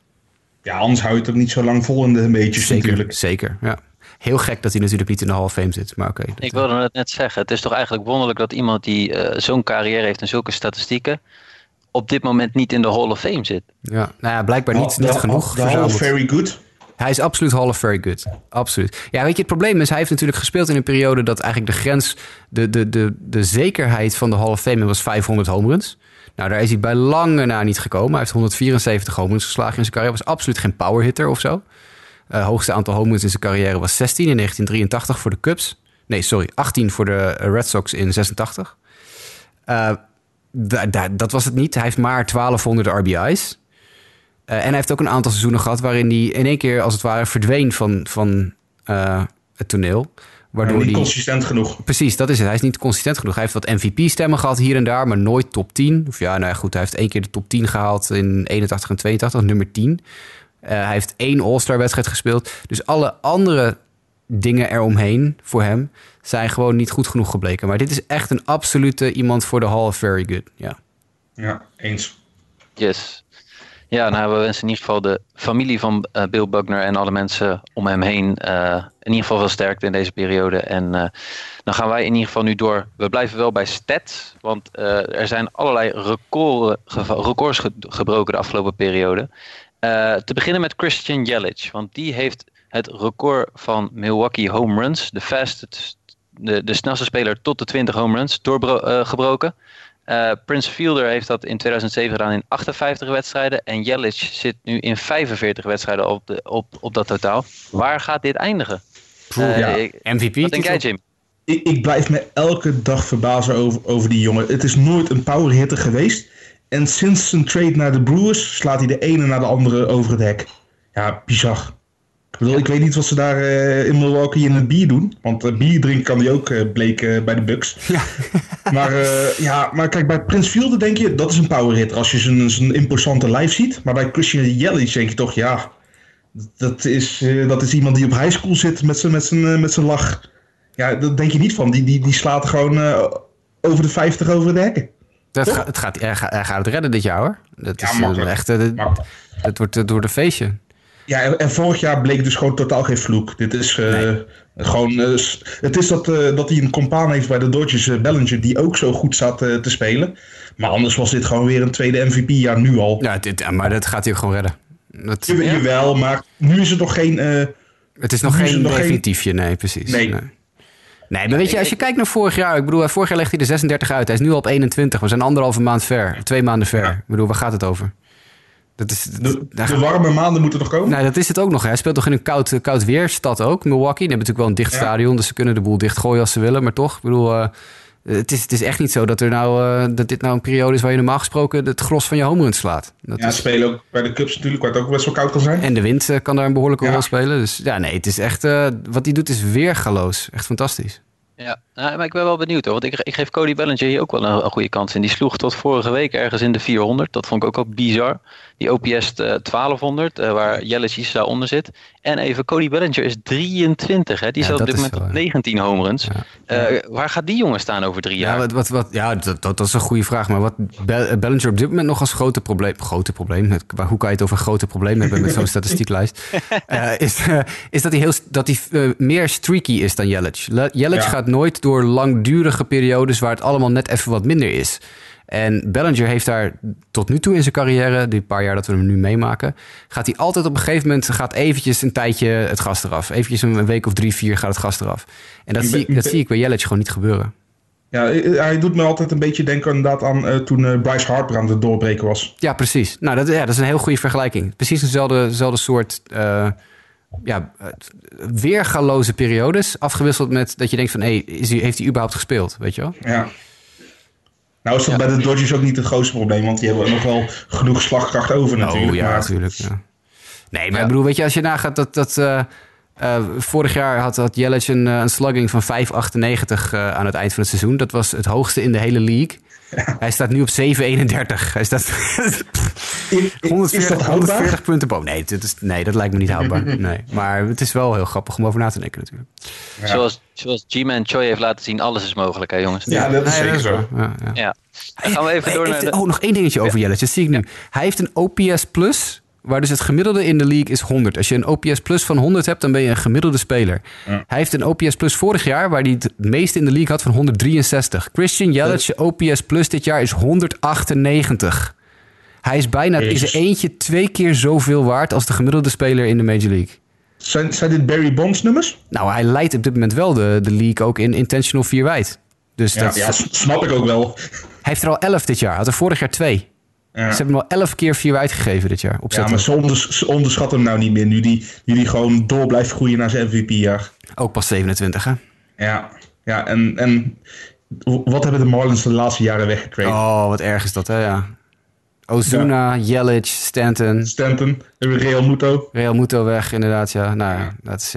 Ja, anders hou je het ook niet zo lang vol in de meetjes natuurlijk. Zeker, ja. Heel gek dat hij natuurlijk niet in de Hall of Fame zit, maar oké. Ik wilde net zeggen, het is toch eigenlijk wonderlijk dat iemand die zo'n carrière heeft en zulke statistieken op dit moment niet in de Hall of Fame zit. Ja, nou ja, blijkbaar niet genoeg. De Hall of Very Good? Hij is absoluut Hall of Very Good. Absoluut. Ja, weet je, het probleem is, hij heeft natuurlijk gespeeld in een periode dat eigenlijk de grens, de zekerheid van de Hall of Fame was 500 home runs. Nou, daar is hij bij lange na niet gekomen. Hij heeft 174 home runs geslagen in zijn carrière. Hij was absoluut geen power hitter of zo. Hoogste aantal home runs in zijn carrière was 16 in 1983 voor de Cubs. Nee, sorry, 18 voor de Red Sox in 86. Dat was het niet. Hij heeft maar 1200 RBI's. En hij heeft ook een aantal seizoenen gehad waarin hij in één keer als het ware verdween van het toneel. Waardoor niet consistent genoeg. Precies, dat is het. Hij is niet consistent genoeg. Hij heeft wat MVP-stemmen gehad hier en daar, maar nooit top 10. Of ja, nou ja, goed. Hij heeft 1 keer de top 10 gehaald in 81 en 82, nummer 10. Hij heeft 1 All-Star-wedstrijd gespeeld. Dus alle andere dingen eromheen voor hem zijn gewoon niet goed genoeg gebleken. Maar dit is echt een absolute iemand voor de Hall of Very Good. Ja, ja, eens. Yes. Ja, nou, we wensen in ieder geval de familie van Bill Buckner en alle mensen om hem heen in ieder geval wel sterkte in deze periode. En dan gaan wij in ieder geval nu door. We blijven wel bij stats, want er zijn allerlei records gebroken de afgelopen periode. Te beginnen met Christian Yelich, want die heeft het record van Milwaukee home runs, de snelste speler tot de 20 home runs, gebroken. Prince Fielder heeft dat in 2007 gedaan in 58 wedstrijden en Yelich zit nu in 45 wedstrijden op dat totaal. Waar gaat dit eindigen? MVP? Wat denk jij, Jim? Ik blijf me elke dag verbazen over die jongen. Het is nooit een power hitter geweest. En sinds zijn trade naar de Brewers slaat hij de ene na de andere over het hek. Ja, bizar. Ik bedoel, ik weet niet wat ze daar in Milwaukee in het bier doen. Want bier drinken kan die ook, bleek bij de Bucks. Ja. Maar kijk, bij Prince Fielder denk je, dat is een power hitter. Als je zijn imposante lijf ziet. Maar bij Christian Yelich denk je toch, ja, dat is iemand die op high school zit met zijn lach. Ja, dat denk je niet van. Die slaat gewoon over de 50 over de hekken. Hij gaat het redden dit jaar, hoor. Dat is echt. Het wordt een feestje. Ja, en vorig jaar bleek dus gewoon totaal geen vloek. Dit is gewoon... het is dat hij een compaan heeft bij de Dodgers, Bellinger, die ook zo goed zat te spelen. Maar anders was dit gewoon weer een tweede MVP-jaar nu al. Ja, maar dat gaat hij ook gewoon redden. Jawel, maar nu is het nog geen... het is nog geen definitiefje, nee, precies. Nee. Nee, maar weet je, als je kijkt naar vorig jaar... Ik bedoel, vorig jaar legde hij er 36 uit. Hij is nu al op 21. We zijn anderhalve maand ver. 2 maanden ver. Ja. Ik bedoel, waar gaat het over? De warme maanden moeten nog komen? Nou, dat is het ook nog. Hij speelt toch in een koud weerstad ook. Milwaukee, die hebben natuurlijk wel een dicht stadion. Dus ze kunnen de boel dichtgooien als ze willen. Maar toch, ik bedoel... Het is echt niet zo dat dit nou een periode is waar je normaal gesproken het gros van je home run slaat. Spelen ook bij de Cubs natuurlijk, waar het ook best wel koud kan zijn. En de wind kan daar een behoorlijke rol spelen. Dus ja, nee, het is echt, wat hij doet is weergaloos. Echt fantastisch. Ja, maar ik ben wel benieuwd hoor. Want ik geef Cody Bellinger hier ook wel een goede kans in. Die sloeg tot vorige week ergens in de 400. Dat vond ik ook al bizar. Die OPS 1200, waar Yelich daaronder zit. En even, Cody Bellinger is 23. Hè? Die staat op dit moment op 19 homeruns. Ja. Waar gaat die jongen staan over 3 jaar? Ja, dat is een goede vraag. Maar wat Bellinger op dit moment nog als grote probleem... Hoe kan je het over grote probleem hebben met zo'n statistieklijst? Is dat hij meer streaky is dan Yelich. Yelich gaat nooit door langdurige periodes waar het allemaal net even wat minder is. En Bellinger heeft daar tot nu toe in zijn carrière, die paar jaar dat we hem nu meemaken, gaat hij altijd op een gegeven moment, gaat eventjes een tijdje het gas eraf. Eventjes een week of 3, 4 gaat het gas eraf. En dat zie ik bij Yelich gewoon niet gebeuren. Ja, hij doet me altijd een beetje denken inderdaad aan toen Bryce Harper aan het doorbreken was. Ja, precies. Nou, dat is een heel goede vergelijking. Precies dezelfde soort... weergaloze periodes, afgewisseld met dat je denkt van, heeft hij überhaupt gespeeld, weet je wel? Ja. Nou is dat bij de Dodgers ook niet het grootste probleem, want die hebben nog wel genoeg slagkracht over natuurlijk. Ja, maar... natuurlijk. Ja. Nee, maar ik bedoel, weet je, als je nagaat dat vorig jaar had Yelich een slugging van 5,98 aan het eind van het seizoen. Dat was het hoogste in de hele league. Ja. Hij staat nu op 7,31. Hij staat 140 punten boven. Nee, dat lijkt me niet houdbaar. Nee. Maar het is wel heel grappig om over na te denken natuurlijk. Ja. Zoals Ji-man Choi heeft laten zien, alles is mogelijk, hè jongens. Ja, dat is zeker zo. Ja. Dan gaan we even door naar nog één dingetje over Yelich. Dat zie ik nu. Hij heeft een OPS plus... waar dus het gemiddelde in de league is 100. Als je een OPS plus van 100 hebt, dan ben je een gemiddelde speler. Ja. Hij heeft een OPS plus vorig jaar, waar hij het meeste in de league had, van 163. Christian Yelich, OPS plus dit jaar is 198. Hij is bijna in zijn eentje 2 keer zoveel waard als de gemiddelde speler in de Major League. Zijn dit Barry Bonds nummers? Nou, hij leidt op dit moment wel de league ook in intentional 4-wide. Dus snap ik ook wel. Hij heeft er al 11 dit jaar, had er vorig jaar 2. Ja. Ze hebben hem al 11 keer 4 uitgegeven dit jaar. Ja, maar ze onderschatten hem nou niet meer. Nu die gewoon door blijft groeien naar zijn MVP-jaar. Ook pas 27, hè? Ja en wat hebben de Marlins de laatste jaren weggekregen? Oh, wat erg is dat, hè? Ja. Ozuna, Yelich, Stanton. Hebben we Real Muto weg, inderdaad, ja. Nou ja, dat is,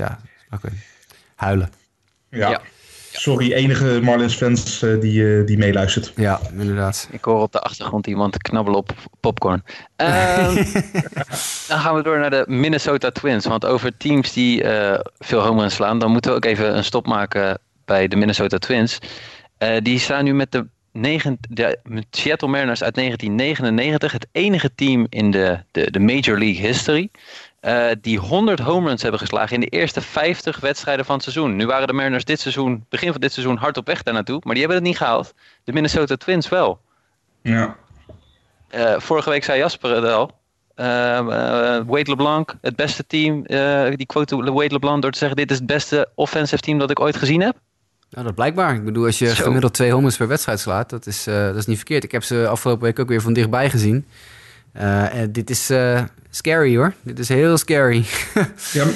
oké. Huilen. Ja. Sorry, enige Marlins-fans die meeluistert. Ja, inderdaad. Ik hoor op de achtergrond iemand knabbelen op popcorn. Dan gaan we door naar de Minnesota Twins. Want over teams die veel home runs slaan... dan moeten we ook even een stop maken bij de Minnesota Twins. Die staan nu met de Seattle Mariners uit 1999. Het enige team in de Major League history... die 100 home runs hebben geslagen in de eerste 50 wedstrijden van het seizoen. Nu waren de Mariners begin van dit seizoen hard op weg daar naartoe, maar die hebben het niet gehaald. De Minnesota Twins wel. Ja. Vorige week zei Jasper het al. Wade LeBlanc, het beste team. Die quote Wade LeBlanc door te zeggen, dit is het beste offensive team dat ik ooit gezien heb. Nou, dat blijkbaar. Ik bedoel, als je gemiddeld 2 home runs per wedstrijd slaat, dat is niet verkeerd. Ik heb ze afgelopen week ook weer van dichtbij gezien. Dit is scary hoor. Dit is heel scary.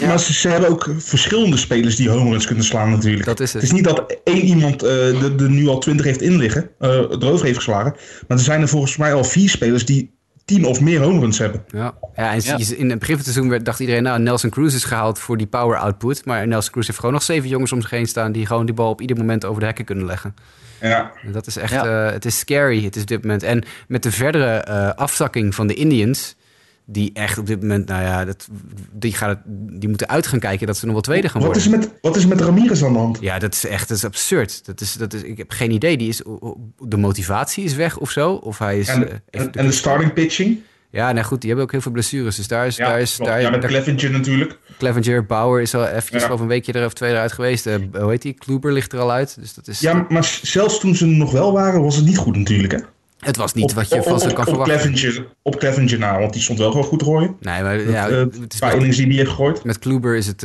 Maar ze hebben ook verschillende spelers die home runs kunnen slaan natuurlijk. Dat is het. Het is niet dat één iemand er nu al 20 heeft inliggen, erover heeft geslagen. Maar er zijn er volgens mij al 4 spelers die 10 of meer home runs hebben. Ja, en ja. In het begin van het seizoen dacht iedereen... nou, Nelson Cruz is gehaald voor die power output. Maar Nelson Cruz heeft gewoon nog 7 jongens om zich heen staan... die gewoon die bal op ieder moment over de hekken kunnen leggen. Ja. En dat is echt... Ja. Het is scary, het is op dit moment. En met de verdere afzakking van de Indians... die echt op dit moment... nou ja, die moeten uit gaan kijken... dat ze nog wel tweede gaan worden. Wat is met Ramirez aan de hand? Ja, dat is echt absurd. Ik heb geen idee. De motivatie is weg of zo. Of hij is... En de starting pitching? Ja, nou goed, die hebben ook heel veel blessures. Dus daar is... Ja, met Clevenger natuurlijk. Clevenger, Bauer is al eventjes over een weekje er of 2 eruit geweest. Hoe heet die? Kluber ligt er al uit. Dus dat is... Ja, maar zelfs toen ze nog wel waren... was het niet goed natuurlijk, hè? Het was niet wat je van ze kan verwachten. Op Clevenger na, want die stond wel gewoon goed te gooien. Nee, maar een paar innings die heeft gegooid. Met Kluber is het...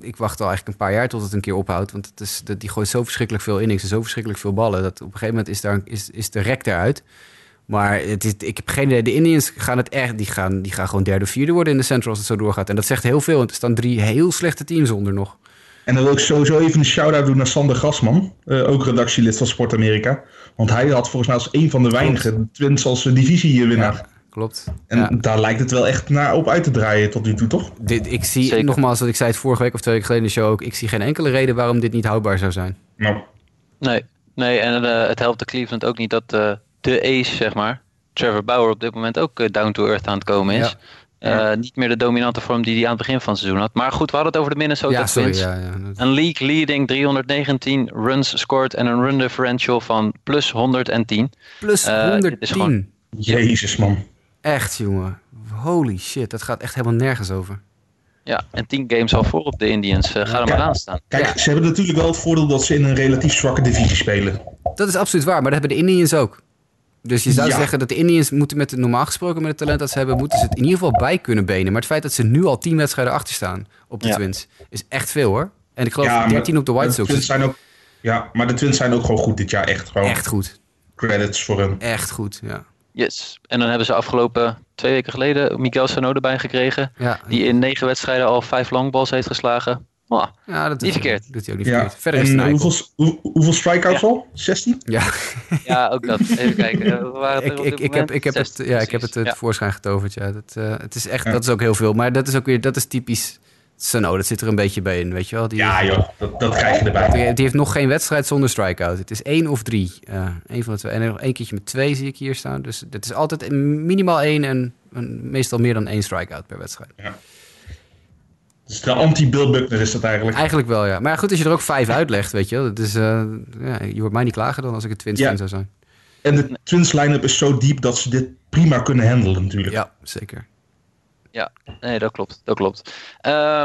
ik wacht al eigenlijk een paar jaar tot het een keer ophoudt. Want het is, die gooit zo verschrikkelijk veel innings en zo verschrikkelijk veel ballen. Dat op een gegeven moment is de rek eruit. Maar ik heb geen idee. De Indians gaan het echt... Die gaan gewoon 3e of 4e worden in de Central als het zo doorgaat. En dat zegt heel veel. Want er staan 3 heel slechte teams onder nog. En dan wil ik sowieso even een shout-out doen naar Sander Grasman. Ook redactielid van Sport Amerika. Want hij had volgens mij als een van de weinigen Twins als divisiewinnaar. Ja, klopt. En daar lijkt het wel echt naar op uit te draaien tot nu toe, toch? Ik zie, zeker. Nogmaals, ik zei het vorige week of 2 weken geleden in de show ook... ik zie geen enkele reden waarom dit niet houdbaar zou zijn. Nou. Nee, en het helpt de Cleveland ook niet dat de ace, zeg maar... Trevor Bauer op dit moment ook down to earth aan het komen is... Ja. Niet meer de dominante vorm die hij aan het begin van het seizoen had. Maar goed, we hadden het over de Minnesota Twins. Een league-leading 319 runs scored... en een run differential van plus 110. Plus 110? Gewoon... Jezus, man. Echt, jongen. Holy shit, dat gaat echt helemaal nergens over. Ja, en 10 games al voor op de Indians. Ga er maar aan staan. Kijk, ze hebben natuurlijk wel het voordeel... dat ze in een relatief zwakke divisie spelen. Dat is absoluut waar, maar dat hebben de Indians ook. Dus je zou zeggen dat de Indians moeten met normaal gesproken met het talent dat ze hebben... moeten ze het in ieder geval bij kunnen benen. Maar het feit dat ze nu al 10 wedstrijden achter staan op de Twins... is echt veel, hoor. En ik geloof 13 op de White Sox. Maar de Twins zijn ook gewoon goed dit jaar. Echt gewoon. Echt goed. Credits voor hem. Echt goed, ja. Yes. En dan hebben ze afgelopen 2 weken geleden Miguel Sano erbij gekregen... Ja. Die in 9 wedstrijden al 5 longballs heeft geslagen... Oh, ja, dat niet verkeerd. Dat doet hij ook niet verkeerd. Verder is en hoeveel strikeouts al? 16? Ja, ook dat. Even kijken. Ik heb het tevoorschijn getoverd. Ja. Het is echt, dat is ook heel veel. Maar dat is ook weer, dat is typisch Sano. Dat zit er een beetje bij in, weet je wel. Dat krijg je erbij. Die heeft nog geen wedstrijd zonder strikeout. Het is 1 of 3. Eén van de 2. En nog één keertje met 2 zie ik hier staan. Dus dat is altijd minimaal 1 en meestal meer dan 1 strikeout per wedstrijd. Ja. Dus de anti-Bill Buckner is dat eigenlijk. Eigenlijk wel, ja. Maar goed, als je er ook 5 uitlegt, weet je wel. Dus, je hoort mij niet klagen dan als ik een Twins-fan zou zijn. En de Twins-line-up is zo diep dat ze dit prima kunnen handelen natuurlijk. Ja, zeker. Ja, nee, dat klopt.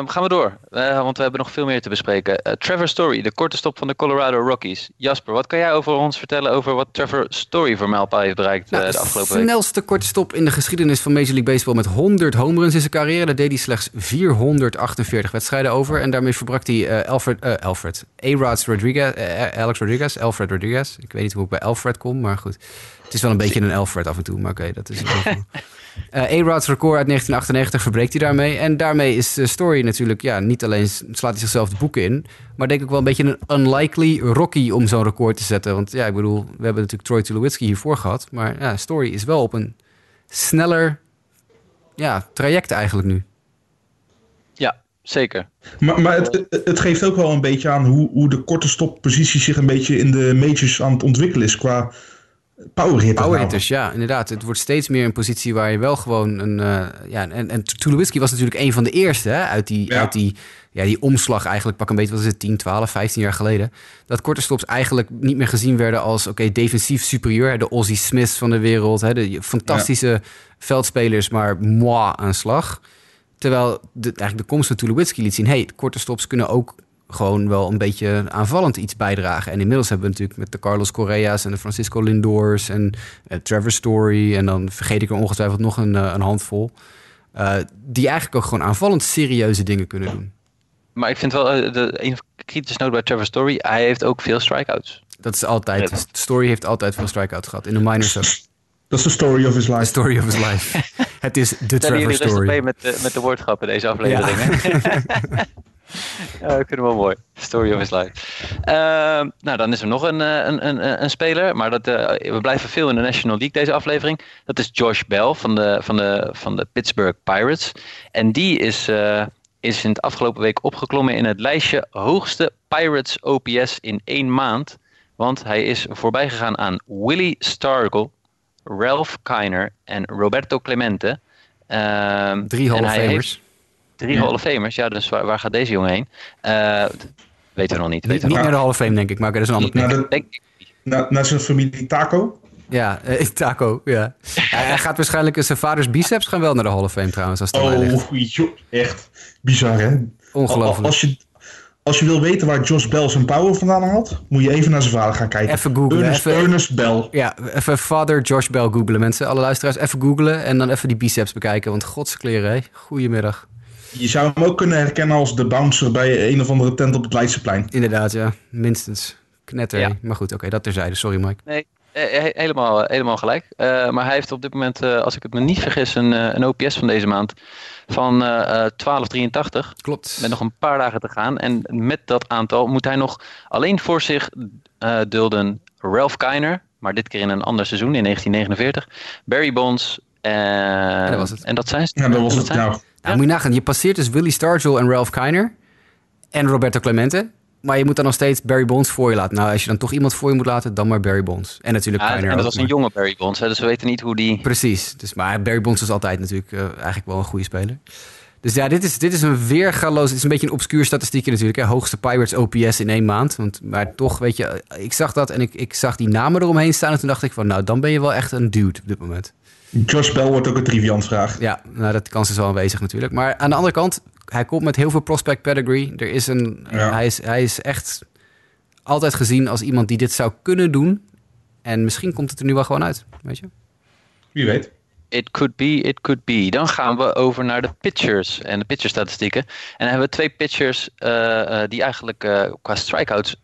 Gaan we door, want we hebben nog veel meer te bespreken. Trevor Story, de korte stop van de Colorado Rockies. Jasper, wat kan jij over ons vertellen over wat Trevor Story voor mijlpaal heeft bereikt de afgelopen week? De snelste korte stop in de geschiedenis van Major League Baseball met 100 home runs in zijn carrière. Daar deed hij slechts 448 wedstrijden over. En daarmee verbrak hij Alfred Rodriguez. Ik weet niet hoe ik bij Alfred kom, maar goed. Het is wel een beetje een Alfred af en toe, maar oké, dat is het. A-Rod's record uit 1998 verbreekt hij daarmee. En daarmee is de Story natuurlijk... ja, niet alleen slaat hij zichzelf de boeken in... maar denk ik wel een beetje een unlikely Rocky... om zo'n record te zetten. Want ja, ik bedoel... we hebben natuurlijk Troy Tulowitzki hiervoor gehad... maar ja, Story is wel op een sneller... ja, traject eigenlijk nu. Ja, zeker. Maar het geeft ook wel een beetje aan... hoe de korte stoppositie zich een beetje... in de majors aan het ontwikkelen is... qua Power hitters, ja, inderdaad. Het wordt steeds meer een positie waar je wel gewoon een... en Tulowitzki was natuurlijk een van de eerste, hè, uit die omslag eigenlijk, pak een beetje, wat is het, 10, 12, 15 jaar geleden. Dat korte stops eigenlijk niet meer gezien werden als, defensief superieur. Hè, de Ozzie Smiths van de wereld, hè, de fantastische veldspelers, maar moi aan slag. Terwijl eigenlijk de komst van Tulowitzki liet zien, hey, korte stops kunnen ook... gewoon wel een beetje aanvallend iets bijdragen. En inmiddels hebben we natuurlijk met de Carlos Correa's... en de Francisco Lindors en Trevor Story... en dan vergeet ik er ongetwijfeld nog een handvol... die eigenlijk ook gewoon aanvallend serieuze dingen kunnen doen. Maar ik vind wel, een kritische noot bij Trevor Story... hij heeft ook veel strikeouts. Dat is altijd. Ja. Story heeft altijd veel strikeouts gehad. In de minors ook. Dat is de story of his life. The story of his life. Het is de Trevor Story. Stel jullie rustig mee met de woordgrappen in deze aflevering. Ja. Ik vind hem wel mooi. Story of his life. Nou, dan is er nog een speler. Maar we blijven veel in de National League deze aflevering. Dat is Josh Bell van de Pittsburgh Pirates. En die is in het afgelopen week opgeklommen in het lijstje hoogste Pirates OPS in 1 maand. Want hij is voorbij gegaan aan Willie Stargell, Ralph Kiner en Roberto Clemente. 3 Hall of Famers. 3 Hall of Famers, ja, dus waar gaat deze jongen heen? Weten we nog niet. Niet naar de Hall of Fame, denk ik, maar dat is een ander ding. Naar zijn familie Taco? Ja, Taco, ja. Hij gaat waarschijnlijk, zijn vaders biceps gaan wel naar de Hall of Fame trouwens. Als echt bizar, hè? Ongelooflijk. Als je wil weten waar Josh Bell zijn power vandaan had, moet je even naar zijn vader gaan kijken. Even googlen. Ernest Bell. Ja, even vader Josh Bell googlen, mensen. Alle luisteraars, even googlen en dan even die biceps bekijken. Want godskleren, hè? Goedemiddag. Je zou hem ook kunnen herkennen als de bouncer bij een of andere tent op het Leidseplein. Inderdaad, ja. Minstens. Knetter. Ja. Maar goed, oké, dat terzijde. Sorry, Mike. Nee, helemaal gelijk. Maar hij heeft op dit moment, als ik het me niet vergis, een OPS van deze maand van 1283. Klopt. Met nog een paar dagen te gaan. En met dat aantal moet hij nog alleen voor zich dulden Ralph Kiner, maar dit keer in een ander seizoen, in 1949. Barry Bonds. En dat was het. En dat zijn ze. Ja, dat was het. Nou, moet je nagaan. Je passeert dus Willie Stargell en Ralph Kiner en Roberto Clemente. Maar je moet dan nog steeds Barry Bonds voor je laten. Nou, als je dan toch iemand voor je moet laten, dan maar Barry Bonds. En natuurlijk Kiner. En dat was een jonge Barry Bonds, hè, dus we weten niet hoe die... Precies. Dus, maar Barry Bonds is altijd natuurlijk eigenlijk wel een goede speler. Dus ja, dit is een weergaloos... Het is een beetje een obscuur statistiekje natuurlijk. Hè? Hoogste Pirates OPS in 1 maand. Want, maar toch, weet je, ik zag dat en ik zag die namen eromheen staan. En toen dacht ik van, nou, dan ben je wel echt een dude op dit moment. Josh Bell wordt ook een triviantvraag. Ja, nou, dat kans is wel aanwezig natuurlijk. Maar aan de andere kant, hij komt met heel veel prospect pedigree. Er is hij is echt altijd gezien als iemand die dit zou kunnen doen. En misschien komt het er nu wel gewoon uit, weet je? Wie weet. It could be, it could be. Dan gaan we over naar de pitchers en de pitcherstatistieken. En dan hebben we 2 pitchers die eigenlijk qua strikeouts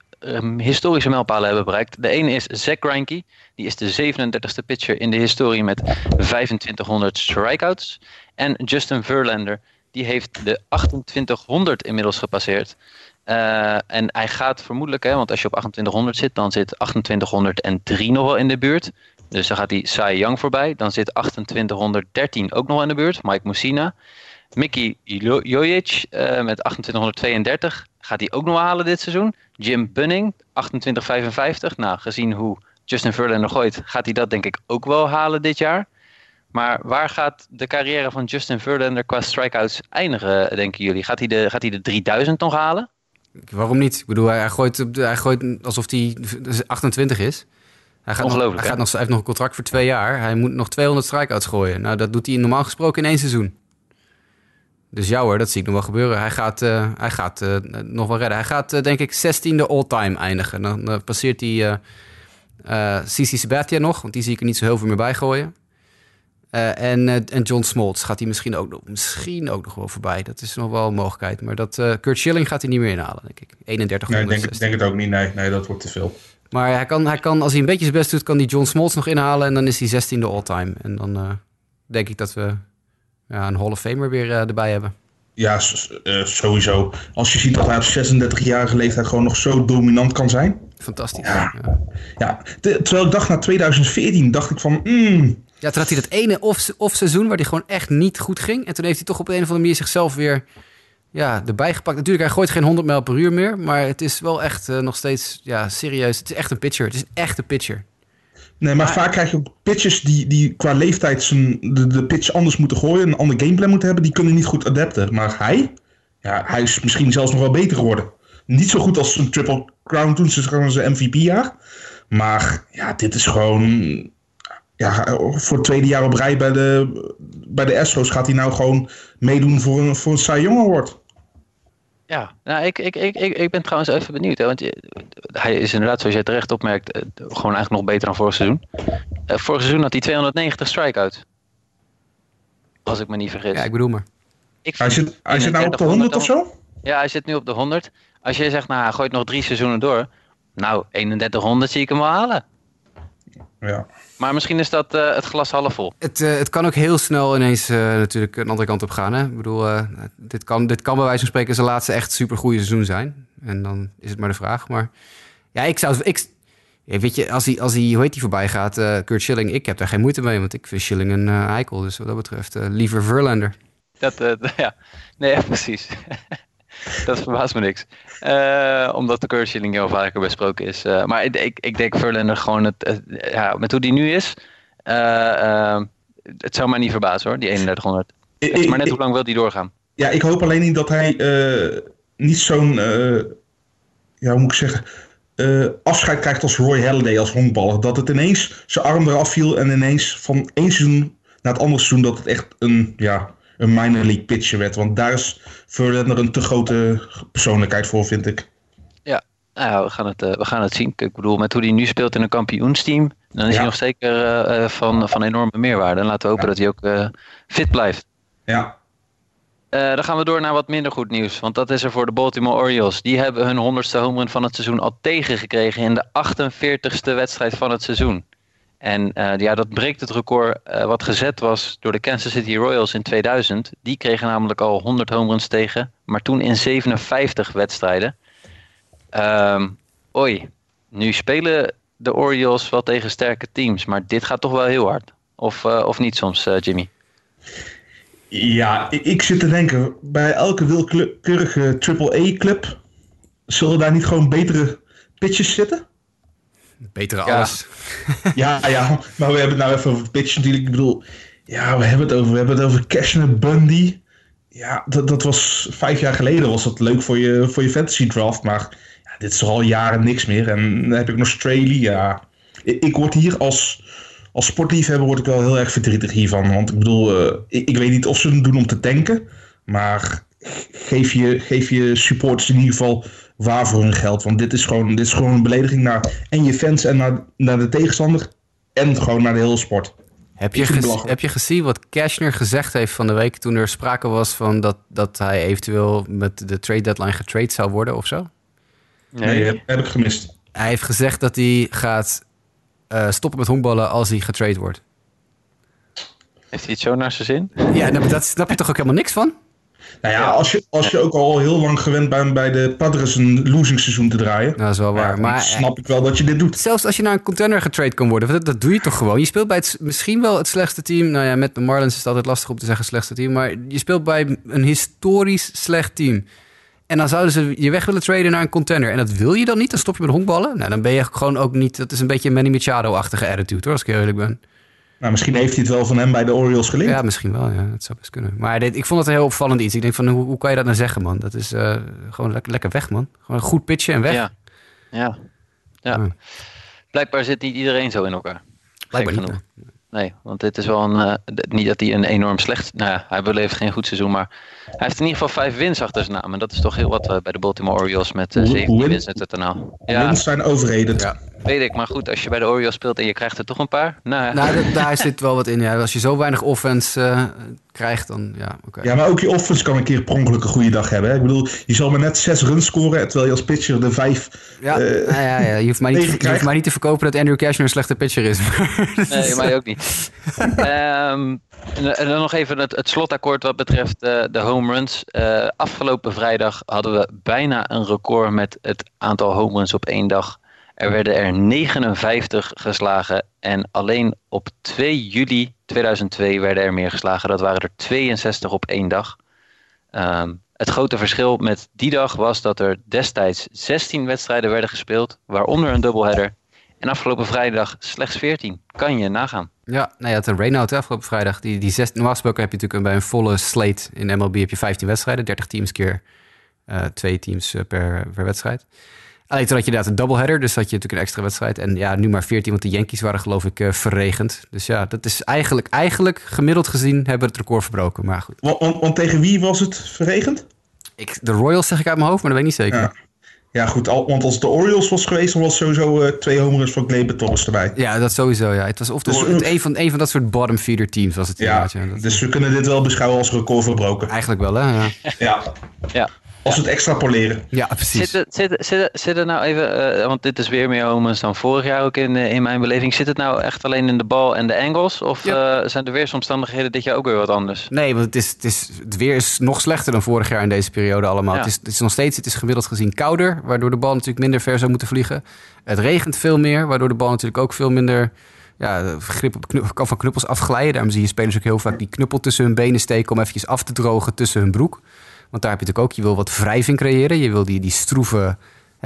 historische mijlpalen hebben bereikt. De ene is Zack Greinke. Die is de 37e pitcher in de historie met 2500 strikeouts. En Justin Verlander, die heeft de 2800 inmiddels gepasseerd. En hij gaat vermoedelijk, hè, want als je op 2800 zit, dan zit 2803 nog wel in de buurt. Dus dan gaat hij Cy Young voorbij. Dan zit 2813 ook nog in de buurt. Mike Mussina. Mickey Jojic met 2832 gaat hij ook nog halen dit seizoen. Jim Bunning, 2855. Nou, gezien hoe Justin Verlander gooit, gaat hij dat denk ik ook wel halen dit jaar. Maar waar gaat de carrière van Justin Verlander qua strikeouts eindigen, denken jullie? Gaat hij de 3000 nog halen? Waarom niet? Ik bedoel, hij gooit alsof hij 28 is. Hij heeft nog een contract voor 2 jaar. Hij moet nog 200 strikeouts gooien. Nou, dat doet hij normaal gesproken in 1 seizoen. Dus ja hoor, dat zie ik nog wel gebeuren. Hij gaat nog wel redden. Hij gaat denk ik 16e all-time eindigen. Dan passeert hij CC Sabathia nog, want die zie ik er niet zo heel veel meer bij gooien. En John Smoltz gaat hij misschien ook nog wel voorbij. Dat is nog wel een mogelijkheid. Maar Curt Schilling gaat hij niet meer inhalen, denk ik. 31. Nee, ik denk het ook niet. Nee, dat wordt te veel. Maar hij kan, als hij een beetje zijn best doet, kan hij John Smoltz nog inhalen. En dan is hij 16e all-time. En dan denk ik dat we een Hall of Famer weer erbij hebben. Ja, sowieso. Als je ziet dat hij op 36-jarige leeftijd gewoon nog zo dominant kan zijn. Fantastisch. Ja. Terwijl ik dacht na 2014, dacht ik van... Ja, toen had hij dat ene off-seizoen waar hij gewoon echt niet goed ging. En toen heeft hij toch op een of andere manier zichzelf weer erbij gepakt. Natuurlijk, hij gooit geen 100 mijl per uur meer. Maar het is wel echt nog steeds serieus. Het is echt een pitcher. Het is echt een pitcher. Nee, maar vaak krijg je ook pitchers die qua leeftijd de pitch anders moeten gooien. Een ander gameplan moeten hebben. Die kunnen niet goed adapten. Maar hij is misschien zelfs nog wel beter geworden. Niet zo goed als zijn Triple Crown toen ze zijn MVP-jaar. Maar ja, dit is gewoon... Ja, voor het 2e jaar op rij bij de Astros gaat hij nou gewoon meedoen voor een Cy Young Award. Ja, nou, ik ben trouwens even benieuwd. Hè, want hij is inderdaad, zoals jij terecht opmerkt, gewoon eigenlijk nog beter dan vorig seizoen. Vorig seizoen had hij 290 strikeouts. Als ik me niet vergis. Ja, ik bedoel maar. Hij zit nou op de 100 of zo? Ja, hij zit nu op de 100. Als jij zegt, nou, hij gooit nog 3 seizoenen door. Nou, 3100 zie ik hem wel halen. Ja. Maar misschien is dat het glas half vol. Het kan ook heel snel ineens natuurlijk een andere kant op gaan. Hè? Ik bedoel, dit kan bij wijze van spreken zijn laatste echt supergoeie seizoen zijn. En dan is het maar de vraag. Maar ja, ik zou... weet je, als hij hoe heet die voorbij gaat, Curt Schilling, ik heb daar geen moeite mee, want ik vind Schilling een eikel. Dus wat dat betreft liever Verlander. Ja. Nee, ja, precies. Dat verbaast me niks. Omdat de Curt Schilling heel vaker besproken is. Maar ik denk Verlander gewoon, met hoe die nu is, het zou mij niet verbazen hoor, die 3100. Het is maar net hoe lang wil die doorgaan. Ja, ik hoop alleen niet dat hij niet zo'n, hoe moet ik zeggen... afscheid krijgt als Roy Halladay, als honkballer. Dat het ineens zijn arm eraf viel en ineens van één seizoen naar het andere seizoen dat het echt een minor league pitcher werd. Want daar is Verlander een te grote persoonlijkheid voor, vind ik. Ja, we gaan het zien. Ik bedoel, met hoe hij nu speelt in een kampioensteam, dan is hij nog zeker van enorme meerwaarde. En laten we hopen dat hij ook fit blijft. Ja. Dan gaan we door naar wat minder goed nieuws. Want dat is er voor de Baltimore Orioles. Die hebben hun 100ste home run van het seizoen al tegengekregen in de 48ste wedstrijd van het seizoen. En dat breekt het record wat gezet was door de Kansas City Royals in 2000. Die kregen namelijk al 100 home runs tegen. Maar toen in 57 wedstrijden. Nu spelen de Orioles wel tegen sterke teams. Maar dit gaat toch wel heel hard. Of niet soms, Jimmy? Ja, ik zit te denken, bij elke willekeurige AAA-club zullen daar niet gewoon betere pitches zitten? Betere alles. Ja, maar we hebben het nou even over pitches natuurlijk. Ik bedoel, we hebben het over Cashner Bundy. Ja, dat was 5 jaar geleden, was dat leuk voor je fantasy draft, maar ja, dit is al jaren niks meer. En dan heb ik nog Straley, ja. Ik word hier als sportliefhebber word ik wel heel erg verdrietig hiervan. Want ik bedoel, ik weet niet of ze het doen om te tanken. Maar geef je supporters in ieder geval waar voor hun geld. Want dit is gewoon een belediging naar je fans en naar de tegenstander. En gewoon naar de hele sport. Heb je gezien wat Cashner gezegd heeft van de week toen er sprake was van dat hij eventueel met de trade deadline getrade zou worden of zo? Nee, dat heb ik gemist. Hij heeft gezegd dat hij gaat... stoppen met honkballen als hij getraind wordt. Heeft hij het zo naar zijn zin? Ja, dat snap je toch ook helemaal niks van? Nou ja, als je ook al heel lang gewend bent bij de Padres een losing seizoen te draaien. Dat is wel waar. Ja, maar snap ik wel dat je dit doet. Zelfs als je naar een contender getraind kan worden, dat doe je toch gewoon. Je speelt bij misschien wel het slechtste team. Nou ja, met de Marlins is het altijd lastig om te zeggen slechtste team. Maar je speelt bij een historisch slecht team. En dan zouden ze je weg willen traden naar een contender. En dat wil je dan niet? Dan stop je met honkballen? Nou, dan ben je gewoon ook niet... Dat is een beetje een Manny Machado-achtige attitude, hoor, als ik eerlijk ben. Nou, misschien heeft hij het wel van hem bij de Orioles geleerd. Ja, misschien wel. Ja. Dat zou best kunnen. Maar ik vond het een heel opvallend iets. Ik denk van, hoe kan je dat nou zeggen, man? Dat is gewoon lekker weg, man. Gewoon goed pitchen en weg. Ja. Blijkbaar zit niet iedereen zo in elkaar. Blijkbaar niet. Nee, want dit is wel niet dat hij een enorm slecht... Nou ja, hij beleeft geen goed seizoen, maar hij heeft in ieder geval 5 wins achter zijn naam. En dat is toch heel wat bij de Baltimore Orioles met 17 wins in totaal. Ja. Wins zijn overredend. Ja. Weet ik, maar goed, als je bij de Orioles speelt en je krijgt er toch een paar... Daar zit wel wat in, ja. Als je zo weinig offense krijgt, dan ja, oké. Ja, maar ook je offense kan een keer per ongeluk een goede dag hebben. Hè? Ik bedoel, je zal maar net 6 runs scoren, terwijl je als pitcher de 5... Ja, je hoeft maar niet te verkopen dat Andrew Cashner een slechte pitcher is. Nee, mij ook niet. En dan nog even het slotakkoord wat betreft de home runs. Afgelopen vrijdag hadden we bijna een record met het aantal home runs op één dag. Er werden er 59 geslagen en alleen op 2 juli 2002 werden er meer geslagen. Dat waren er 62 op één dag. Het grote verschil met die dag was dat er destijds 16 wedstrijden werden gespeeld, waaronder een doubleheader. En afgelopen vrijdag slechts 14. Kan je nagaan. Ja, nou ja, de rainout afgelopen vrijdag. Normaal gesproken heb je natuurlijk bij een volle slate in MLB heb je 15 wedstrijden. 30 teams keer 2 teams per wedstrijd. Alleen toen had je inderdaad een doubleheader, dus had je natuurlijk een extra wedstrijd. En ja, nu maar 14, want de Yankees waren geloof ik verregend. Dus ja, dat is eigenlijk gemiddeld gezien hebben we het record verbroken. Maar goed. Want tegen wie was het verregend? De Royals zeg ik uit mijn hoofd, maar dat weet ik niet zeker. Ja goed, want als het de Orioles was geweest, dan was sowieso 2 home runs van Gleyber Torres erbij. Ja, dat sowieso, ja. Het was of dus een van dat soort bottom feeder teams was het. Ja, dus we kunnen dit wel beschouwen als record verbroken. Eigenlijk wel, hè? Ja. Als we het extrapoleren. Ja, precies. Zit het nou even, want dit is weer meer homens dan vorig jaar ook in mijn beleving. Zit het nou echt alleen in de bal en de angles? Of zijn de weersomstandigheden dit jaar ook weer wat anders? Nee, want het weer is nog slechter dan vorig jaar in deze periode allemaal. Ja. Het is nog steeds, het is gemiddeld gezien kouder, waardoor de bal natuurlijk minder ver zou moeten vliegen. Het regent veel meer, waardoor de bal natuurlijk ook veel minder... Ja, grip op kan van knuppels afglijden. Daarom zie je spelers ook heel vaak die knuppel tussen hun benen steken... om eventjes af te drogen tussen hun broek. Want daar heb je natuurlijk ook... je wil wat wrijving creëren. Je wil die stroeve...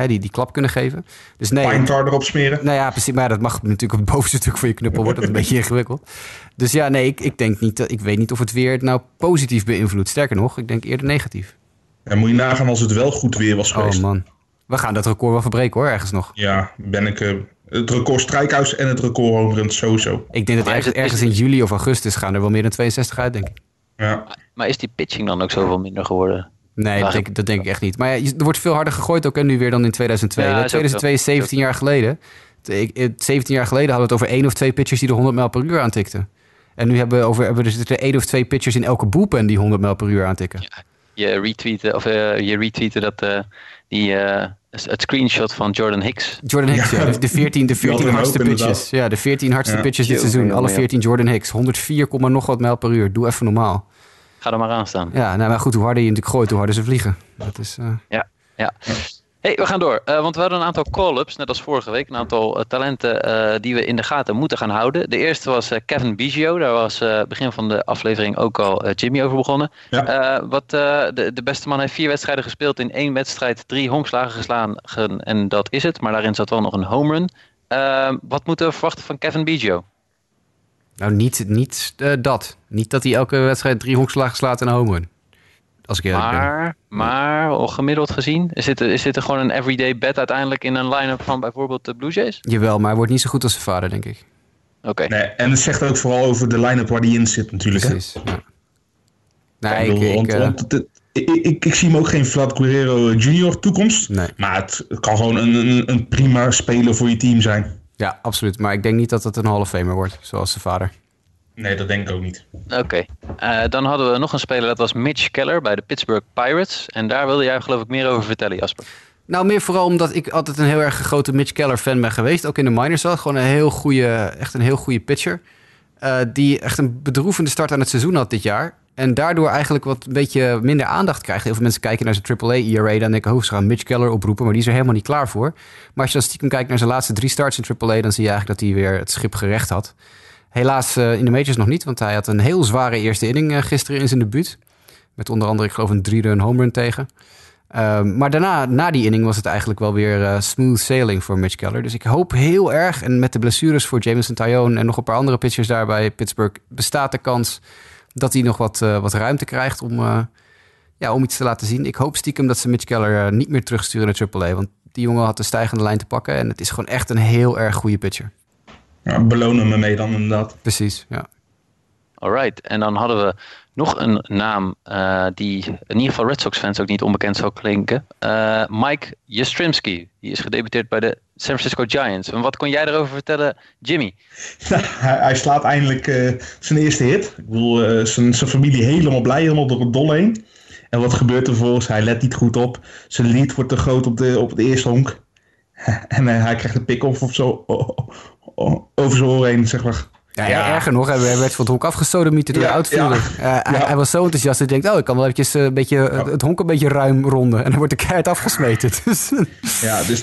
Die klap kunnen geven. Dus nee, pine tar erop smeren. Nou ja, precies. Maar dat mag natuurlijk op het bovenste stuk van je knuppel. Wordt dat een beetje ingewikkeld. Dus ja, nee, ik denk niet... Ik weet niet of het weer het nou positief beïnvloedt. Sterker nog, ik denk eerder negatief. En moet je nagaan als het wel goed weer was geweest. Oh man. We gaan dat record wel verbreken hoor, ergens nog. Ja, ben ik... Het record strijkhuis en het record home runs sowieso. Ik denk dat ergens in juli of augustus gaan er wel meer dan 62 uit, denk ik. Ja. Maar is die pitching dan ook zoveel minder geworden? Nee, dat denk ik echt niet. Maar ja, er wordt veel harder gegooid ook en nu weer dan in 2002. Ja, 2002 is 17 jaar geleden. 17 jaar geleden hadden we het over 1 of 2 pitchers die de 100 mijl per uur aantikten. En nu hebben we dus 1 of 2 pitchers in elke bullpen die 100 mijl per uur aantikken. Ja, je retweeten dat het screenshot van Jordan Hicks. Jordan Hicks, ja. De 14 hardste pitches. Ja, de 14 hardste pitches dit seizoen. Alle 14 Jordan Hicks. 104, nog wat mijl per uur. Doe even normaal. Ga er maar aan staan. Ja, nou, maar goed, hoe harder je natuurlijk gooit, hoe harder ze vliegen. Dat is... Ja. Hey, we gaan door. Want we hadden een aantal call-ups, net als vorige week. Een aantal talenten die we in de gaten moeten gaan houden. De eerste was Cavan Biggio. Daar was begin van de aflevering ook al Jimmy over begonnen. Ja. De beste man heeft 4 wedstrijden gespeeld. In 1 wedstrijd 3 honkslagen geslagen. En dat is het. Maar daarin zat wel nog een home run. Wat moeten we verwachten van Cavan Biggio? Nou, niet dat. Niet dat hij elke wedstrijd 3 honkslagen slaat en een home run. Als ik maar gemiddeld gezien, is dit er gewoon een everyday bet uiteindelijk in een line-up van bijvoorbeeld de Blue Jays? Jawel, maar hij wordt niet zo goed als zijn vader, denk ik. Oké. Nee, en het zegt ook vooral over de line-up waar hij in zit natuurlijk. Precies. Ja. Ik zie hem ook geen Vlad Guerrero Jr. toekomst. Nee. Maar het kan gewoon een prima speler voor je team zijn. Ja, absoluut. Maar ik denk niet dat het een Hall of Famer wordt, zoals zijn vader. Nee, dat denk ik ook niet. Oké. Dan hadden we nog een speler, dat was Mitch Keller bij de Pittsburgh Pirates. En daar wilde jij geloof ik meer over vertellen, Jasper. Nou, meer vooral omdat ik altijd een heel erg grote Mitch Keller fan ben geweest. Ook in de minors al. Gewoon echt een heel goede pitcher. Die echt een bedroevende start aan het seizoen had dit jaar. En daardoor eigenlijk wat een beetje minder aandacht krijgt. Heel veel mensen kijken naar zijn AAA-ERA. Dan denken, ze gaan Mitch Keller oproepen. Maar die is er helemaal niet klaar voor. Maar als je dan stiekem kijkt naar zijn laatste 3 starts in AAA... dan zie je eigenlijk dat hij weer het schip gerecht had. Helaas in de majors nog niet, want hij had een heel zware eerste inning gisteren in zijn debuut. Met onder andere, ik geloof, een 3-run home run tegen. Maar daarna, na die inning, was het eigenlijk wel weer smooth sailing voor Mitch Keller. Dus ik hoop heel erg, en met de blessures voor Jameson Taillon en nog een paar andere pitchers daar bij Pittsburgh, bestaat de kans dat hij nog wat ruimte krijgt om iets te laten zien. Ik hoop stiekem dat ze Mitch Keller niet meer terugsturen naar AAA, want die jongen had de stijgende lijn te pakken en het is gewoon echt een heel erg goede pitcher. Ja, belonen me mee dan inderdaad. Precies, ja. Alright, en dan hadden we nog een naam die in ieder geval Red Sox fans ook niet onbekend zal klinken. Mike Yastrzemski, die is gedebuteerd bij de San Francisco Giants. En wat kon jij erover vertellen, Jimmy? Nou, hij slaat eindelijk zijn eerste hit. Ik bedoel, zijn familie helemaal blij, helemaal door het dol heen. En wat gebeurt er volgens? Hij let niet goed op. Zijn lead wordt te groot op de eerste honk. En hij krijgt een pick-off of zo... over zijn oor heen, zeg maar. Ja. Erger nog, hij werd van het honk afgesodemieten door de outfielder. Ja. Hij was zo enthousiast dat hij denkt, ik kan wel eventjes een beetje, het honk een beetje ruim ronden. En dan wordt de keihard afgesmeten. Dus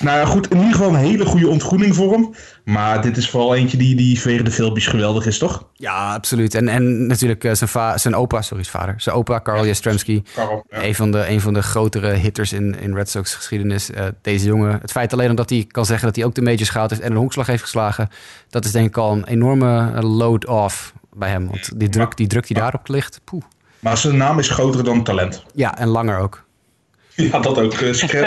nou ja, goed, in ieder geval een hele goede ontgroening voor hem. Maar dit is vooral eentje die vegen de filmpjes geweldig is, toch? Ja, absoluut. En natuurlijk zijn opa, Karl Yastrzemski. Ja. Een van de grotere hitters in Red Sox geschiedenis. Deze jongen, het feit alleen omdat hij kan zeggen dat hij ook de majors gehaald heeft en een honkslag heeft geslagen, dat is denk ik al een enorme load off bij hem. Want die druk die daarop ligt, poeh. Maar zijn naam is groter dan talent. Ja, en langer ook. Ja, dat ook.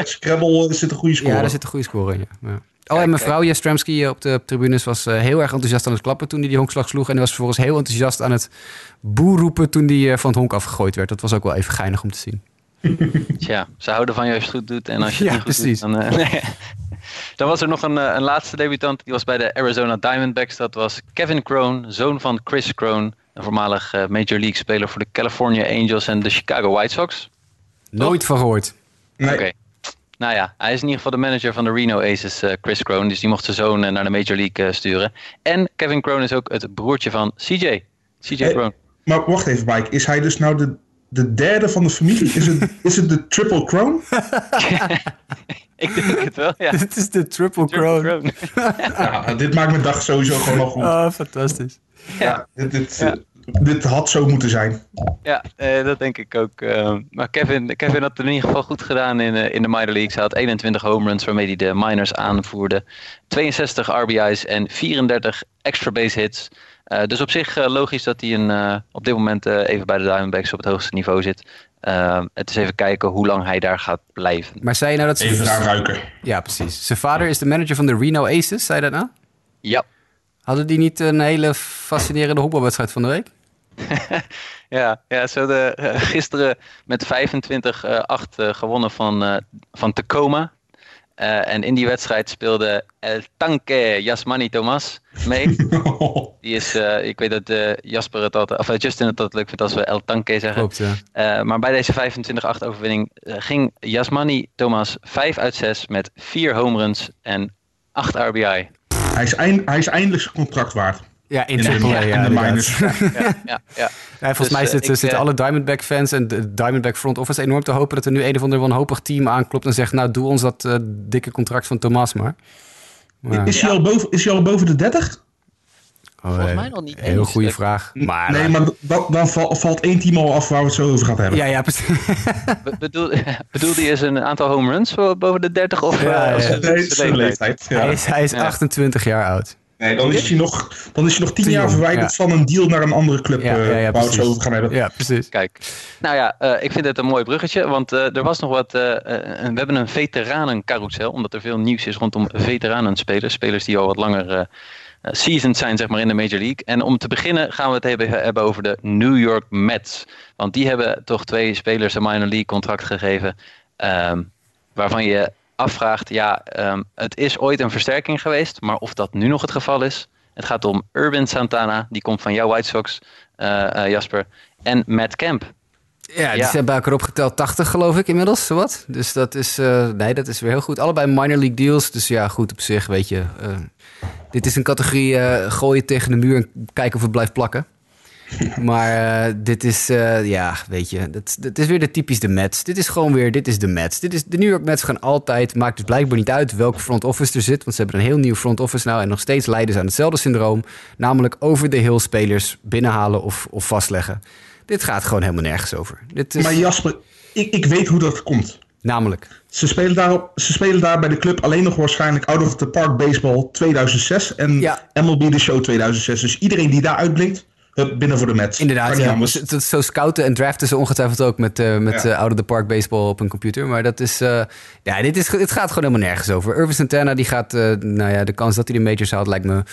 Scrabble zit een goede score. Ja, daar zit een goede score in, ja. En mevrouw Yastrzemski op de tribunes was heel erg enthousiast aan het klappen toen hij die honkslag sloeg. En hij was vervolgens heel enthousiast aan het boe roepen toen hij van het honk afgegooid werd. Dat was ook wel even geinig om te zien. Tja, ze houden van je als je het goed doet. En als je het niet goed doet, dan... Dan was er nog een laatste debutant. Die was bij de Arizona Diamondbacks. Dat was Kevin Krohn, zoon van Chris Krohn. Een voormalig Major League speler voor de California Angels en de Chicago White Sox. Nooit van gehoord. Nee. Oké. Nou ja, hij is in ieder geval de manager van de Reno Aces, Chris Kroon. Dus die mocht zijn zoon naar de Major League sturen. En Kevin Kroon is ook het broertje van CJ. CJ Kroon. Hey, maar wacht even, Mike. Is hij dus nou de derde van de familie? Is het de Triple Kroon? Ik denk het wel, ja. Dit is de Triple Kroon. Ja, dit maakt mijn dag sowieso gewoon nog goed. Oh, fantastisch. Ja, dit had zo moeten zijn. Ja, dat denk ik ook. Maar Kevin had het in ieder geval goed gedaan in de minor leagues. Hij had 21 home runs waarmee hij de minors aanvoerde. 62 RBI's en 34 extra base hits. Dus op zich logisch dat hij op dit moment even bij de Diamondbacks op het hoogste niveau zit. Het is even kijken hoe lang hij daar gaat blijven. Maar zei je nou dat ze... Even daar ruiken. Ja, precies. Zijn vader is de manager van de Reno Aces, zei je dat nou? Ja. Hadden die niet een hele fascinerende honkbalwedstrijd van de week? Ja, ze hadden gisteren met 25-8 gewonnen van Tacoma. En in die wedstrijd speelde El Tanque Yasmani Thomas mee. Die is, ik weet dat Justin het altijd leuk vindt als we El Tanque zeggen. Klopt, ja. Maar bij deze 25-8 overwinning ging Yasmani Thomas 5 uit 6 met 4 home runs en 8 RBI. Hij is eindelijk zijn contract waard. Ja, in de minors. Volgens mij zitten alle Diamondback-fans en de Diamondback front office enorm te hopen dat er nu een of ander wanhopig team aanklopt en zegt, nou, doe ons dat dikke contract van Thomas maar. Is hij al boven de 30? Volgens mij nog niet. Heel goede vraag. Maar dan valt één team al af waar we het zo over gaan hebben. Ja, precies. Bedoelde je eens een aantal home runs boven de 30? Of, zijn leeftijd. Ja. Hij is 28 jaar oud. Nee, dan is hij nog 10 jaar verwijderd van een deal naar een andere club. Waar we het zo over gaan hebben. Ja, precies. Kijk, nou ja, ik vind het een mooi bruggetje. Want er was nog wat... we hebben een veteranencarousel. Omdat er veel nieuws is rondom veteranenspelers. Spelers die al wat langer... seasoned zijn, zeg maar, in de Major League. En om te beginnen gaan we het hebben over de New York Mets. Want die hebben toch 2 spelers een minor league contract gegeven. Waarvan je afvraagt, het is ooit een versterking geweest. Maar of dat nu nog het geval is. Het gaat om Urban Santana. Die komt van jouw White Sox, Jasper. En Matt Kemp. Ja, die zijn bij elkaar opgeteld 80 geloof ik inmiddels, zowat. Dus dat is, dat is weer heel goed. Allebei minor league deals, dus ja, goed op zich, weet je. Dit is een categorie gooien tegen de muur en kijken of het blijft plakken. Maar dit is, weet je, dat is weer de typisch de Mets. Dit is de Mets. De New York Mets gaan altijd, maakt dus blijkbaar niet uit welke front office er zit. Want ze hebben een heel nieuw front office nou en nog steeds lijden ze aan hetzelfde syndroom. Namelijk over de hill spelers binnenhalen of vastleggen. Dit gaat gewoon helemaal nergens over. Maar Jasper, ik weet hoe dat komt. Namelijk? Ze spelen daar bij de club alleen nog waarschijnlijk Out of the Park Baseball 2006 en MLB The Show 2006. Dus iedereen die daar uitblinkt, binnen voor de Mets. Inderdaad, zo scouten en draften ze ongetwijfeld ook met Out of the Park Baseball op een computer. Maar dat is, dit gaat gewoon helemaal nergens over. Urban Santana, die gaat, de kans dat hij de majors haalt lijkt me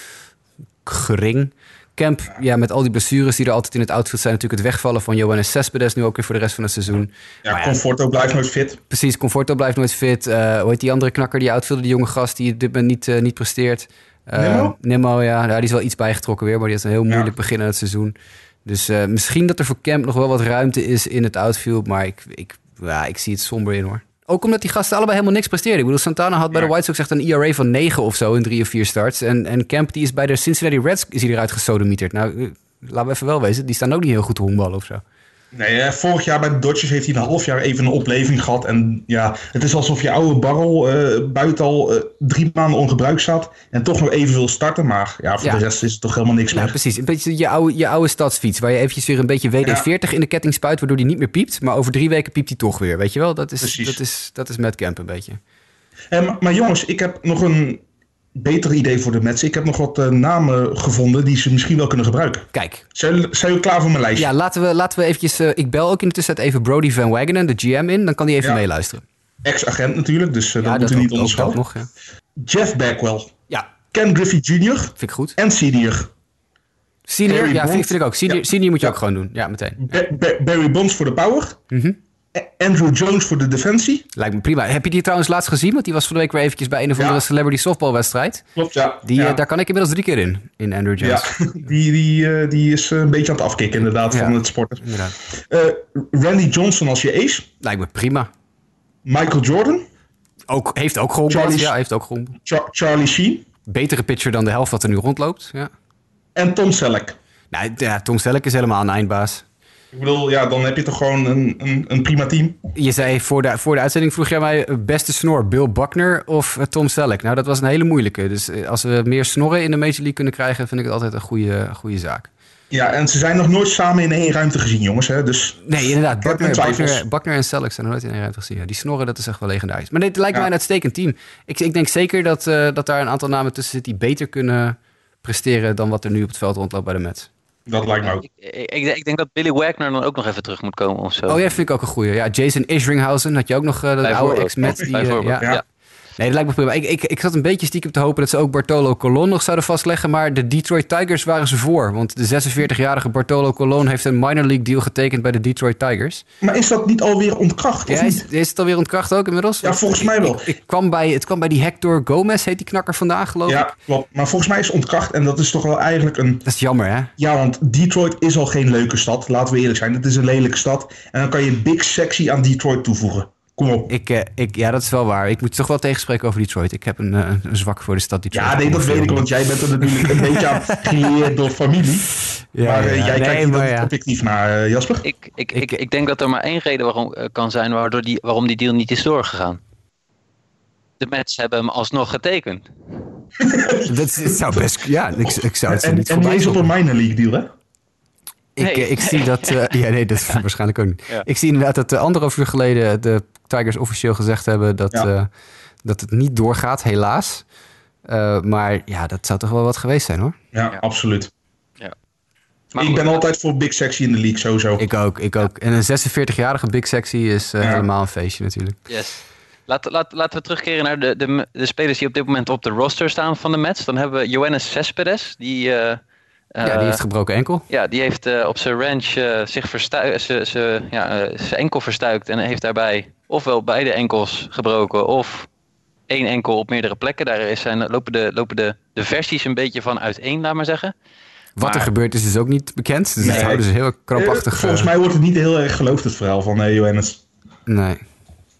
gering. Kemp, met al die blessures die er altijd in het outfield zijn... natuurlijk het wegvallen van Yoenis Cespedes... nu ook weer voor de rest van het seizoen. Ja, Conforto blijft nooit fit. Precies, Conforto blijft nooit fit. Hoe heet die andere knakker, die outfielder, die jonge gast... die op dit moment niet presteert? Nimmo, ja. Die is wel iets bijgetrokken weer... maar die had een heel moeilijk begin aan het seizoen. Dus misschien dat er voor Kemp nog wel wat ruimte is in het outfield... maar ik zie het somber in, hoor. Ook omdat die gasten allebei helemaal niks presteerden. Ik bedoel, Santana had bij de White Sox echt een ERA van 9 of zo in 3 of 4 starts. En Kemp, die is bij de Cincinnati Reds is hij eruit gesodemieterd. Nou, laten we even wel wezen, die staan ook niet heel goed te honkballen of zo. Nee, vorig jaar bij de Dodgers heeft hij een half jaar even een opleving gehad. En ja, het is alsof je oude barrel buiten al 3 maanden ongebruikt zat. En toch nog even wil starten. Maar ja, voor de rest is het toch helemaal niks meer. Precies. Een beetje je oude stadsfiets. Waar je eventjes weer een beetje WD-40 in de ketting spuit. Waardoor die niet meer piept. Maar over 3 weken piept hij toch weer. Weet je wel? Dat is Matt Kemp een beetje. Maar jongens, ik heb nog een beter idee voor de Mets. Ik heb nog wat namen gevonden die ze misschien wel kunnen gebruiken. Kijk. Zijn jullie klaar voor mijn lijstje? Ja, laten we eventjes... ik bel ook in de tussentijd even Brody Van Wagenen, de GM, in. Dan kan hij even meeluisteren. Ex-agent natuurlijk, dus dat moet u niet onderschatten. Nog, ja. Jeff Bagwell. Ja. Ken Griffey Jr. Vind ik goed. En Senior. Senior, vind ik ook. Senior moet je ook gewoon doen. Ja, meteen. Barry Bonds voor de power. Mhm. Andrew Jones voor de defensie. Lijkt me prima. Heb je die trouwens laatst gezien? Want die was van de week weer eventjes bij een of andere celebrity softbalwedstrijd. Klopt, ja. Daar kan ik inmiddels 3 keer in Andrew Jones. Ja, die is een beetje aan het afkicken inderdaad van het sporten. Randy Johnson als je ace. Lijkt me prima. Michael Jordan. Heeft ook geholpen. Charlie, ja, heeft ook geholpen. Charlie Sheen. Betere pitcher dan de helft wat er nu rondloopt. Ja. En Tom Selleck. Nou, ja, Tom Selleck is helemaal een eindbaas. Ik bedoel, ja, dan heb je toch gewoon een prima team. Je zei voor de uitzending vroeg jij mij beste snor, Bill Buckner of Tom Selleck. Nou, dat was een hele moeilijke. Dus als we meer snorren in de Major League kunnen krijgen, vind ik het altijd een goede zaak. Ja, en ze zijn nog nooit samen in één ruimte gezien, jongens. Hè? Dus nee, inderdaad. Buckner en Selleck zijn nog nooit in één ruimte gezien. Ja, die snorren, dat is echt wel legendarisch. Maar dit lijkt mij een uitstekend team. Ik denk zeker dat daar een aantal namen tussen zitten die beter kunnen presteren dan wat er nu op het veld rondloopt bij de Mets. Dat lijkt me ook. Ik denk dat Billy Wagner dan ook nog even terug moet komen of zo. Oh ja, vind ik ook een goeie. Ja, Jason Isringhausen had je ook nog, dat oude ex-Met. Nee, dat lijkt me prima. Ik zat een beetje stiekem te hopen dat ze ook Bartolo Colon nog zouden vastleggen. Maar de Detroit Tigers waren ze voor. Want de 46-jarige Bartolo Colon heeft een minor league deal getekend bij de Detroit Tigers. Maar is dat niet alweer ontkracht? Ja, is het alweer ontkracht ook inmiddels? Ja, volgens mij wel. Het kwam bij die Hector Gomez, heet die knakker vandaag, geloof ik. Ja, klopt. Maar volgens mij is ontkracht en dat is toch wel eigenlijk een... Dat is jammer, hè? Ja, want Detroit is al geen leuke stad. Laten we eerlijk zijn. Het is een lelijke stad. En dan kan je Big Sexy aan Detroit toevoegen. Ja, dat is wel waar. Ik moet toch wel tegenspreken over Detroit. Ik heb een zwak voor de stad Detroit. Ja, nee, dat weet ik, want jij bent er natuurlijk een beetje aan het creëren door familie. Ja, maar kijkt objectief naar, Jasper. Ik denk dat er maar één reden waarom die deal niet is doorgegaan. De Mets hebben hem alsnog getekend. Dat zou best... Ja, ik zou het zo niet voorbij. En lees op een minor league deal, hè? Ik zie dat... dat is waarschijnlijk ook niet. Ja. Ik zie inderdaad dat anderhalf uur geleden de Tigers officieel gezegd hebben dat het niet doorgaat, helaas. Maar ja, dat zou toch wel wat geweest zijn, hoor. Ja, absoluut. Ja. Maar ik ben altijd voor Big Sexy in de league, sowieso. Ik ook. En een 46-jarige Big Sexy is helemaal een feestje, natuurlijk. Yes. Laten we terugkeren naar de spelers die op dit moment op de roster staan van de Mets. Dan hebben we Yoenis Cespedes, die... die heeft gebroken enkel. Ja, die heeft op zijn ranch zijn enkel verstuikt. En heeft daarbij ofwel beide enkels gebroken of één enkel op meerdere plekken. Daar lopen de versies een beetje van uiteen, laat maar zeggen. Wat er gebeurd is ook niet bekend. Dus dat houden ze heel krampachtig. Volgens mij wordt het niet heel erg geloofd, het verhaal van Johannes.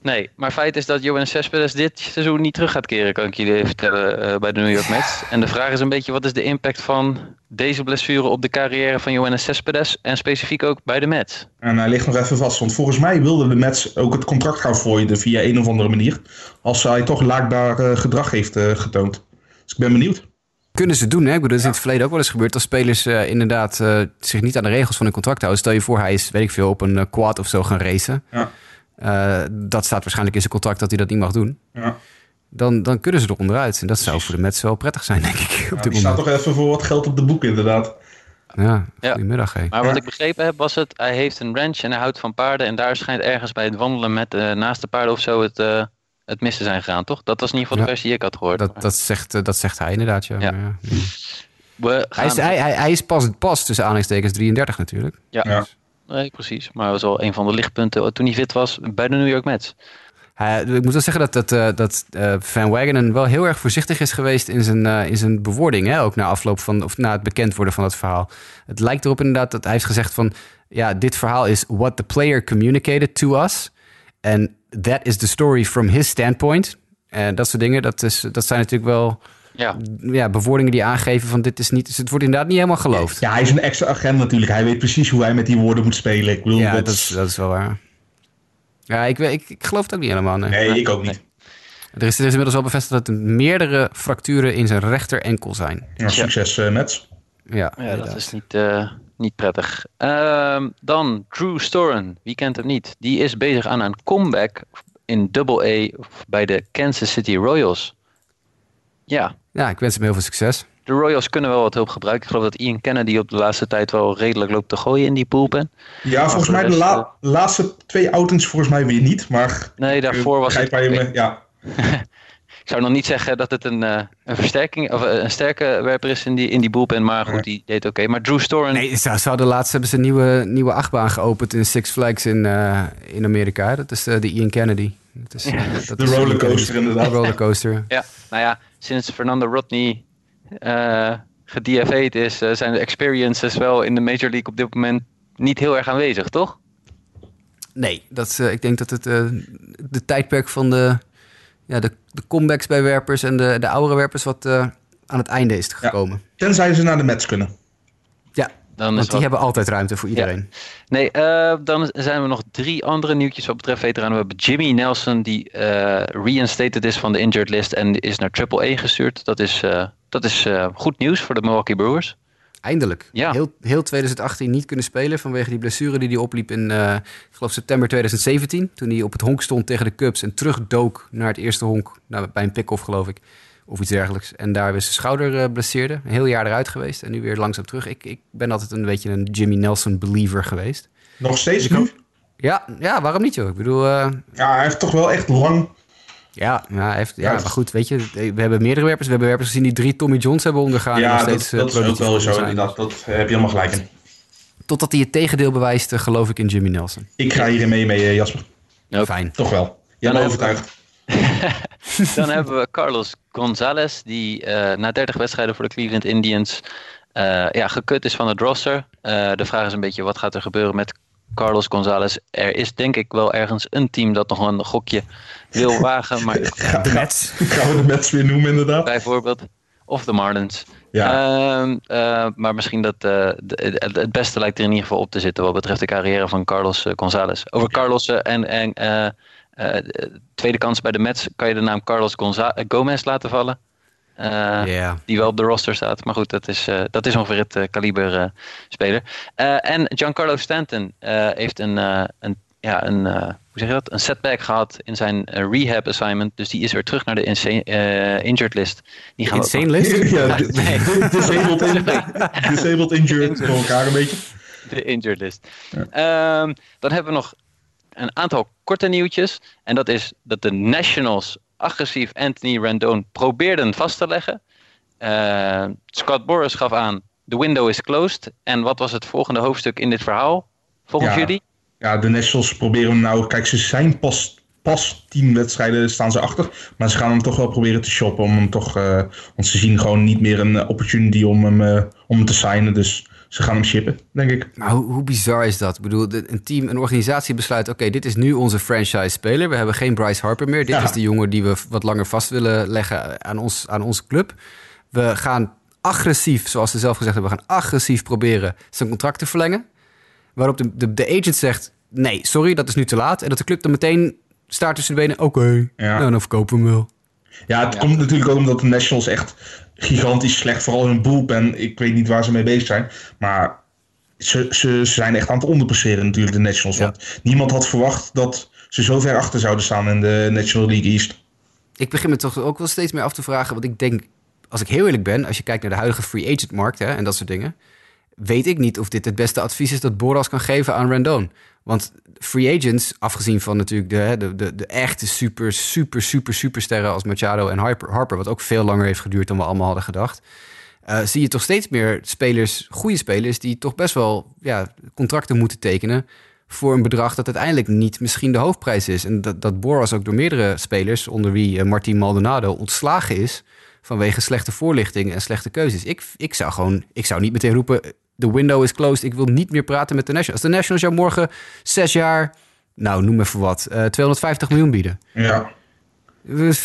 Nee, maar feit is dat Yoenis Cespedes dit seizoen niet terug gaat keren, kan ik jullie vertellen, bij de New York Mets. En de vraag is een beetje, wat is de impact van deze blessure op de carrière van Yoenis Cespedes en specifiek ook bij de Mets? En hij ligt nog even vast, want volgens mij wilden de Mets ook het contract gaan voiden via een of andere manier, als hij toch laakbaar gedrag heeft getoond. Dus ik ben benieuwd. Kunnen ze doen, hè? Ik bedoel, dat is in het verleden ook wel eens gebeurd. Als spelers inderdaad zich niet aan de regels van hun contract houden. Stel je voor, hij is, weet ik veel, op een quad of zo gaan racen. Ja. Dat staat waarschijnlijk in zijn contract dat hij dat niet mag doen. Ja. Dan kunnen ze er onderuit. En dat zou voor de Mets wel prettig zijn, denk ik. Ja, die staat toch even voor wat geld op de boek, inderdaad. Ja, goedemiddag. Ja. Maar wat ik begrepen heb, was het... Hij heeft een ranch en hij houdt van paarden. En daar schijnt ergens bij het wandelen met naast de paarden of zo... Het mis te zijn gegaan, toch? Dat was in ieder geval de versie die ik had gehoord. Dat zegt hij inderdaad, ja. Maar ja. Hij is pas tussen aanhalingstekens 33 natuurlijk. Ja. Nee, precies. Maar dat was al een van de lichtpunten toen hij fit was bij de New York Mets. Ik moet wel zeggen dat Van Wagenen wel heel erg voorzichtig is geweest in zijn bewoording. Hè? Ook na afloop van, of na het bekend worden van dat verhaal. Het lijkt erop inderdaad dat hij heeft gezegd van... Ja, dit verhaal is what the player communicated to us. En that is the story from his standpoint. En dat soort dingen, dat zijn natuurlijk wel... Ja, bewoordingen die aangeven van dit is niet... Dus het wordt inderdaad niet helemaal geloofd. Ja, hij is een extra agent natuurlijk. Hij weet precies hoe hij met die woorden moet spelen. Ik bedoel, ja, dat is wel waar. Ja, ik geloof het ook niet helemaal. Nee, ik ook niet. Nee. Er is inmiddels wel bevestigd dat er meerdere fracturen in zijn rechter enkel zijn. Ja, succes, Mets. Ja, dat is niet prettig. Dan Drew Storen. Wie kent hem niet? Die is bezig aan een comeback in Double A bij de Kansas City Royals. Ja, ik wens hem heel veel succes. De Royals kunnen wel wat hulp gebruiken. Ik geloof dat Ian Kennedy op de laatste tijd wel redelijk loopt te gooien in die bullpen. Ja, volgens mij de laatste twee outings volgens mij weer niet. Maar nee, daarvoor was het... Ik zou nog niet zeggen dat het een versterking of een sterke werper is in die bullpen. Maar goed, die deed oké. Maar Drew Storen... Nee, laatst hebben ze een nieuwe achtbaan geopend in Six Flags in Amerika. Dat is de Ian Kennedy. De rollercoaster inderdaad. De rollercoaster. Ja, nou ja. Sinds Fernando Rodney gedieveerd is, zijn de experiences wel in de Major League op dit moment niet heel erg aanwezig, toch? Nee, ik denk dat het de tijdperk van de comebacks bij werpers en de oudere werpers wat aan het einde is gekomen. Ja, tenzij ze naar de Mets kunnen. Ja, dan want die hebben altijd ruimte voor iedereen. Ja. Nee, dan zijn we nog 3 andere nieuwtjes wat betreft veteranen. We hebben Jimmy Nelson die reinstated is van de injured list en is naar Triple-A gestuurd. Dat is goed nieuws voor de Milwaukee Brewers. Eindelijk. Ja. Heel 2018 niet kunnen spelen vanwege die blessure die hij opliep in ik geloof september 2017. Toen hij op het honk stond tegen de Cubs en terugdook naar het eerste honk. Nou, bij een pick-off geloof ik. Of iets dergelijks. En daar weer zijn schouder blesseerde. Een heel jaar eruit geweest en nu weer langzaam terug. Ik ben altijd een beetje een Jimmy Nelson believer geweest. Nog steeds? Ja, waarom niet joh? Ik bedoel... Ja, hij heeft toch wel echt lang... maar goed, weet je, we hebben meerdere werpers. We hebben werpers gezien die 3 Tommy Johns hebben ondergaan. Ja, en steeds dat is ook wel zo inderdaad. Dat heb je helemaal gelijk in. Totdat hij het tegendeel bewijst, geloof ik in Jimmy Nelson. Ik ga hierin mee, Jasper. Nope. Fijn. Toch wel. Jij bent overtuigd. Dan hebben we Carlos Gonzalez, die na 30 wedstrijden voor de Cleveland Indians gekut is van het roster. De vraag is een beetje, wat gaat er gebeuren met Carlos Gonzalez? Er is denk ik wel ergens een team dat nog een gokje wil wagen. Maar... de Mets. Gaan we de Mets weer noemen inderdaad. Bijvoorbeeld. Of de Marlins. Ja. Maar misschien dat het beste lijkt er in ieder geval op te zitten wat betreft de carrière van Carlos Gonzalez. Over Carlos tweede kans bij de Mets kan je de naam Carlos Gomez laten vallen. Die wel op de roster staat. Maar goed, dat is ongeveer het kaliber speler. En Giancarlo Stanton heeft een setback gehad in zijn rehab assignment. Dus die is weer terug naar de injured list. Die gaan insane list? Ja, disabled injured door elkaar een beetje. De injured list. Ja. Dan hebben we nog een aantal korte nieuwtjes. En dat is dat de Nationals agressief Anthony Rendon probeerden vast te leggen. Scott Boras gaf aan, the window is closed. En wat was het volgende hoofdstuk in dit verhaal? Volgens jullie? Ja, de Nationals proberen hem nou... Kijk, ze zijn pas 10 wedstrijden staan ze achter. Maar ze gaan hem toch wel proberen te shoppen. Om hem toch, want ze zien gewoon niet meer een opportunity om hem te signen. Dus ze gaan hem shippen, denk ik. Maar hoe bizar is dat? Ik bedoel, een organisatie besluit... Oké, dit is nu onze franchise-speler. We hebben geen Bryce Harper meer. Dit is de jongen die we wat langer vast willen leggen aan onze club. We gaan agressief, zoals ze zelf gezegd hebben... we gaan agressief proberen zijn contract te verlengen. Waarop de agent zegt... nee, sorry, dat is nu te laat. En dat de club dan meteen staart tussen de benen... oké, dan verkopen we hem wel. Ja, het komt natuurlijk ook omdat de Nationals echt... gigantisch slecht, vooral hun bullpen. Ik weet niet waar ze mee bezig zijn. Maar ze zijn echt aan het onderpresteren natuurlijk, de Nationals. Ja. Want niemand had verwacht dat ze zo ver achter zouden staan in de National League East. Ik begin me toch ook wel steeds meer af te vragen. Want ik denk, als ik heel eerlijk ben, als je kijkt naar de huidige free agent markt hè, en dat soort dingen. Weet ik niet of dit het beste advies is dat Boras kan geven aan Rendon. Want free agents, afgezien van natuurlijk de echte supersterren als Machado en Harper... wat ook veel langer heeft geduurd dan we allemaal hadden gedacht... zie je toch steeds meer goede spelers... die toch best wel contracten moeten tekenen... voor een bedrag dat uiteindelijk niet misschien de hoofdprijs is. En dat Boras ook door meerdere spelers... onder wie Martin Maldonado ontslagen is... vanwege slechte voorlichting en slechte keuzes. Ik zou niet meteen roepen... the window is closed, ik wil niet meer praten met de Nationals. Als de Nationals jou morgen 6 jaar... nou, noem even wat, 250 miljoen bieden. Ja.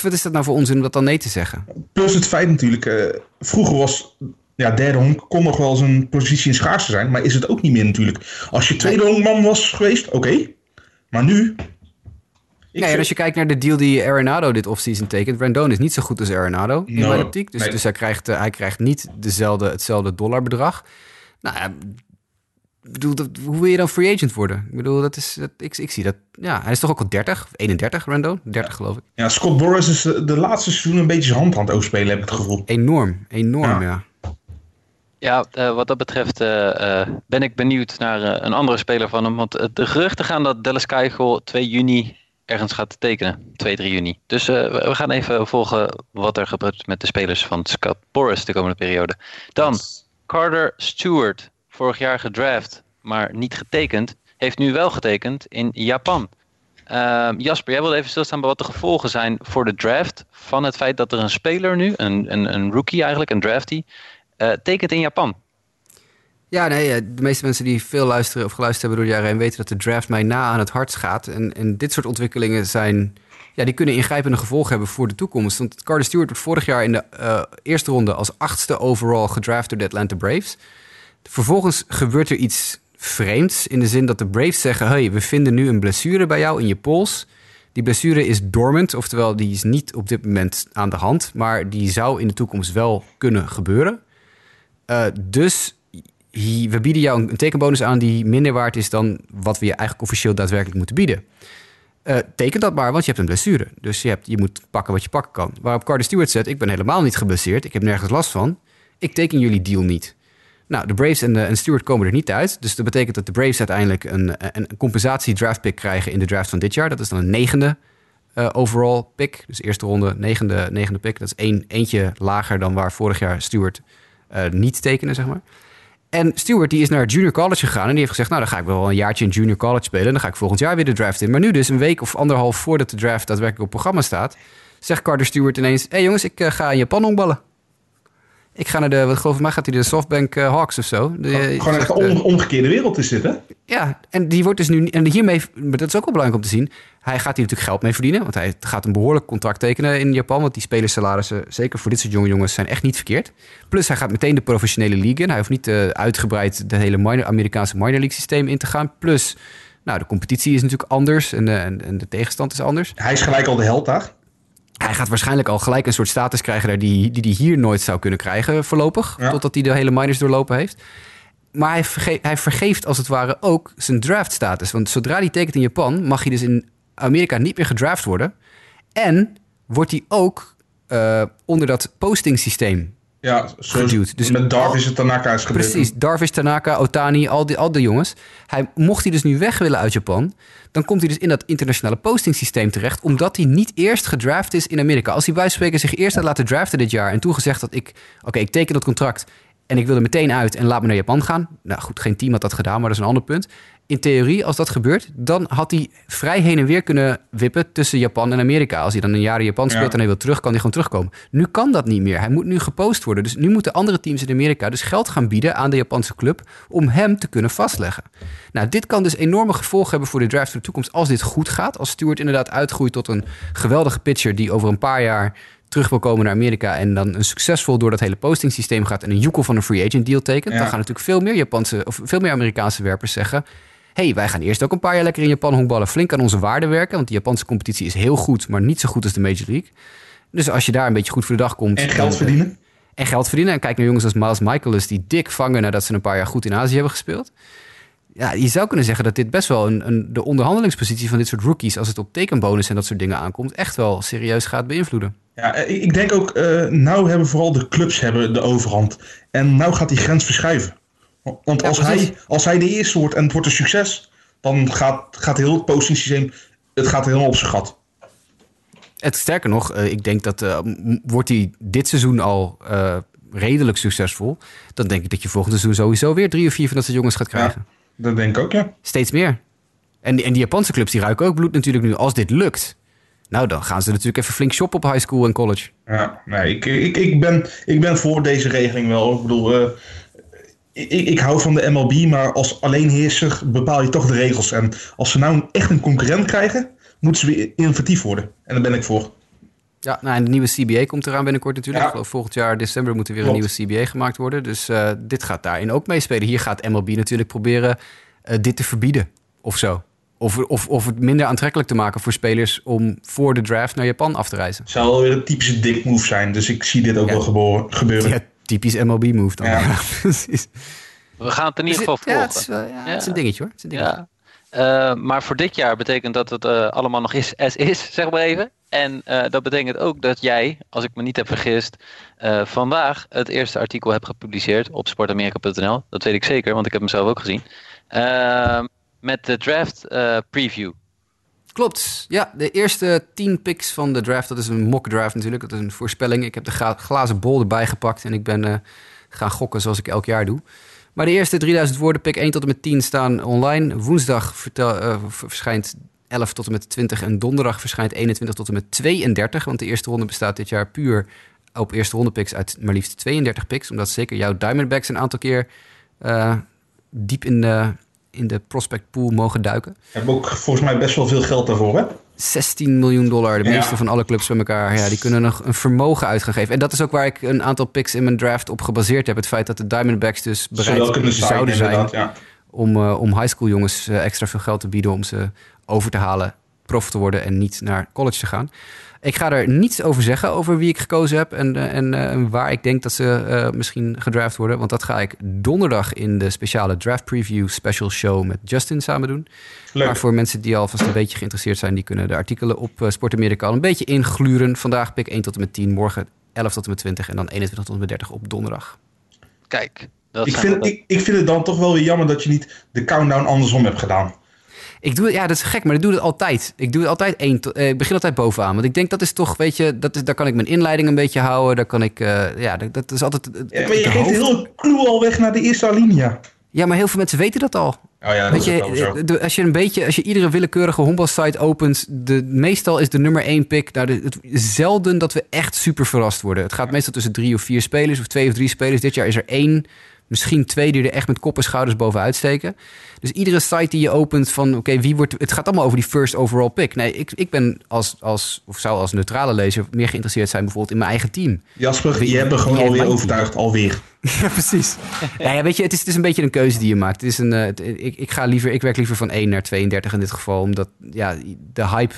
Wat is dat nou voor onzin om dat dan nee te zeggen? Plus het feit natuurlijk... vroeger was... derde honk kon nog wel eens een positie in schaarste zijn... maar is het ook niet meer natuurlijk. Als je tweede honkman was geweest, oké. Maar nu... als je kijkt naar de deal die Arenado dit offseason tekent... Rendon is niet zo goed als Arenado in mijn optiek. Dus hij krijgt niet hetzelfde dollarbedrag. Nou ja, hoe wil je dan free agent worden? Ik bedoel, ik zie dat... Ja, hij is toch ook al 30, 31 Rendon? 30 geloof ik. Ja, Scott Boras is de laatste seizoen een beetje zijn hand aan het overspelen, heb ik het gevoel. Enorm, ja. Ja, wat dat betreft ben ik benieuwd naar een andere speler van hem. Want de geruchten gaan dat Dallas Keuchel 2 juni... ergens gaat tekenen, 2-3 juni. Dus we gaan even volgen wat er gebeurt met de spelers van Scott Boras de komende periode. Dan Carter Stewart, vorig jaar gedraft, maar niet getekend, heeft nu wel getekend in Japan. Jasper, jij wilde even stilstaan bij wat de gevolgen zijn voor de draft van het feit dat er een speler nu, een rookie eigenlijk, een draftie, tekent in Japan. Ja, nee, de meeste mensen die veel luisteren of geluisterd hebben door de jaren heen weten dat de draft mij na aan het hart gaat. En dit soort ontwikkelingen zijn, ja, die kunnen ingrijpende gevolgen hebben voor de toekomst. Want Carter Stewart werd vorig jaar in de eerste ronde als 8e overall gedraft door de Atlanta Braves. Vervolgens gebeurt er iets vreemds in de zin dat de Braves zeggen: hey, we vinden nu een blessure bij jou in je pols. Die blessure is dormant, oftewel die is niet op dit moment aan de hand, maar die zou in de toekomst wel kunnen gebeuren. Dus we bieden jou een tekenbonus aan die minder waard is dan wat we je eigenlijk officieel daadwerkelijk moeten bieden. Teken dat maar, want je hebt een blessure. Dus je moet pakken wat je pakken kan. Waarop Carter Stewart zegt: ik ben helemaal niet geblesseerd. Ik heb nergens last van. Ik teken jullie deal niet. Nou, de Braves en Stewart komen er niet uit. Dus dat betekent dat de Braves uiteindelijk een compensatie draftpick krijgen in de draft van dit jaar. Dat is dan een 9e overall pick. Dus eerste ronde, negende pick. Dat is eentje lager dan waar vorig jaar Stewart niet tekende, zeg maar. En Stewart die is naar junior college gegaan en die heeft gezegd: nou, dan ga ik wel een jaartje in junior college spelen en dan ga ik volgend jaar weer de draft in. Maar nu dus, een week of anderhalf voordat de draft daadwerkelijk op programma staat, zegt Carter Stewart ineens: hé jongens, ik ga in Japan honkballen. Ik ga naar volgens mij gaat hij de SoftBank Hawks of zo. Gewoon echt een omgekeerde wereld is dit, hè? Ja, en die wordt dus nu... En hiermee, maar dat is ook wel belangrijk om te zien, hij gaat hier natuurlijk geld mee verdienen, want hij gaat een behoorlijk contract tekenen in Japan, want die spelersalarissen, zeker voor dit soort jonge jongens, zijn echt niet verkeerd. Plus hij gaat meteen de professionele league in. Hij hoeft niet uitgebreid de hele Amerikaanse minor league systeem in te gaan. Plus, nou, de competitie is natuurlijk anders en de tegenstand is anders. Hij is gelijk al de held daar. Hij gaat waarschijnlijk al gelijk een soort status krijgen die hij hier nooit zou kunnen krijgen voorlopig. Ja. Totdat hij de hele minors doorlopen heeft. Maar hij vergeeft als het ware ook zijn draftstatus. Want zodra hij tekent in Japan mag hij dus in Amerika niet meer gedraft worden. En wordt hij ook onder dat postingsysteem geduwd. Dus met Darvish Tanaka is gebeurd. Precies, Darvish, Tanaka, Otani, al die jongens. Mocht hij dus nu weg willen uit Japan, dan komt hij dus in dat internationale postingsysteem terecht, omdat hij niet eerst gedraft is in Amerika. Als hij bij spreken zich eerst had laten draften dit jaar en toegezegd dat ik teken dat contract en ik wil er meteen uit en laat me naar Japan gaan. Nou goed, geen team had dat gedaan, maar dat is een ander punt. In theorie, als dat gebeurt, dan had hij vrij heen en weer kunnen wippen tussen Japan en Amerika. Als hij dan een jaar in Japan speelt en hij wil terug, kan hij gewoon terugkomen. Nu kan dat niet meer. Hij moet nu gepost worden. Dus nu moeten andere teams in Amerika dus geld gaan bieden aan de Japanse club om hem te kunnen vastleggen. Nou, dit kan dus enorme gevolgen hebben voor de draft voor de toekomst als dit goed gaat. Als Stewart inderdaad uitgroeit tot een geweldige pitcher die over een paar jaar terug wil komen naar Amerika en dan een succesvol door dat hele postingsysteem gaat en een joekel van een free agent deal tekent, dan gaan natuurlijk veel meer Amerikaanse werpers zeggen: hey, wij gaan eerst ook een paar jaar lekker in Japan honkballen, flink aan onze waarden werken, want de Japanse competitie is heel goed, maar niet zo goed als de Major League. Dus als je daar een beetje goed voor de dag komt. En geld verdienen. En kijk naar jongens als Miles Michaelis, die dik vangen nadat ze een paar jaar goed in Azië hebben gespeeld. Ja, je zou kunnen zeggen dat dit best wel de onderhandelingspositie van dit soort rookies, als het op tekenbonus en dat soort dingen aankomt, echt wel serieus gaat beïnvloeden. Ja, ik denk ook, nou hebben vooral de clubs de overhand. En nou gaat die grens verschuiven. Want als hij de eerste wordt en het wordt een succes, dan gaat heel het postingsysteem, het gaat helemaal op zijn gat. Sterker nog, ik denk dat wordt hij dit seizoen al redelijk succesvol, dan denk ik dat je volgend seizoen sowieso weer 3 of 4 van dat soort jongens gaat krijgen. Ja, dat denk ik ook, ja. Steeds meer. En die Japanse clubs die ruiken ook bloed natuurlijk nu. Als dit lukt, nou, dan gaan ze natuurlijk even flink shoppen op high school en college. Ja, nee, ik ben voor deze regeling wel. Ik bedoel, ik hou van de MLB, maar als alleenheerser bepaal je toch de regels. En als ze nou echt een concurrent krijgen, moeten ze weer inventief worden. En daar ben ik voor. Ja, nou, en de nieuwe CBA komt eraan binnenkort natuurlijk. Ja. Volgend jaar december moet er weer een nieuwe CBA gemaakt worden. Dus dit gaat daarin ook meespelen. Hier gaat MLB natuurlijk proberen dit te verbieden of zo. Of het minder aantrekkelijk te maken voor spelers om voor de draft naar Japan af te reizen. Het zou wel weer een typische dick move zijn. Dus ik zie dit ook wel gebeuren. Ja, typisch MLB move dan. Ja. Precies. We gaan het in ieder geval volgen. Het is een dingetje hoor. Het is een dingetje. Ja. Maar voor dit jaar betekent dat het allemaal nog is as is, zeg maar even. En dat betekent ook dat jij, als ik me niet heb vergist, vandaag het eerste artikel hebt gepubliceerd op sportamerika.nl. Dat weet ik zeker, want ik heb hem zelf ook gezien. Met de draft preview. Klopt. Ja, de eerste 10 picks van de draft. Dat is een mock draft natuurlijk. Dat is een voorspelling. Ik heb de glazen bol erbij gepakt en ik ben gaan gokken zoals ik elk jaar doe. Maar de eerste 3000 woorden, pick 1 tot en met 10, staan online. Woensdag verschijnt 11 tot en met 20 en donderdag verschijnt 21 tot en met 32. Want de eerste ronde bestaat dit jaar puur op eerste ronde picks uit maar liefst 32 picks. Omdat zeker jouw Diamondbacks een aantal keer diep in de prospect pool mogen duiken. We hebben ook volgens mij best wel veel geld daarvoor, hè? $16 miljoen, de meeste van alle clubs bij elkaar. Ja, die kunnen nog een vermogen uit gaan geven. En dat is ook waar ik een aantal picks in mijn draft op gebaseerd heb. Het feit dat de Diamondbacks dus bereid zouden zijn om high school jongens extra veel geld te bieden om ze over te halen, prof te worden en niet naar college te gaan. Ik ga er niets over zeggen, over wie ik gekozen heb en waar ik denk dat ze misschien gedraft worden. Want dat ga ik donderdag in de speciale draft preview special show met Justin samen doen. Leuk. Maar voor mensen die alvast een beetje geïnteresseerd zijn, die kunnen de artikelen op Sport Amerika al een beetje ingluren. Vandaag pick 1 tot en met 10, morgen 11 tot en met 20 en dan 21 tot en met 30 op donderdag. Kijk. Ik vind het dan toch wel weer jammer dat je niet de countdown andersom hebt gedaan. Ik doe het, ja, dat is gek, maar ik doe het altijd. Ik doe het altijd ik begin altijd bovenaan. Want ik denk dat is toch, weet je, daar kan ik mijn inleiding een beetje houden. Daar kan ik, dat is altijd. Maar je geeft heel een clue al weg naar de eerste alinea. Ja, maar heel veel mensen weten dat al. Oh ja, dat weet je, als je iedere willekeurige honkbalsite opent, meestal is de nummer 1 pick. Zelden dat we echt super verrast worden. Het gaat meestal tussen 3 of 4 spelers of 2 of 3 spelers. Dit jaar is er 1. Misschien 2 die er echt met kop en schouders bovenuit steken. Dus iedere site die je opent van oké, wie wordt... Het gaat allemaal over die first overall pick. Nee, ik ben zou als neutrale lezer meer geïnteresseerd zijn bijvoorbeeld in mijn eigen team. Jasper, je hebt me gewoon alweer overtuigd. Alweer. Ja, precies. Ja, weet je, het is een beetje een keuze die je maakt. Het is ik werk liever van 1 naar 32 in dit geval. Omdat de hype...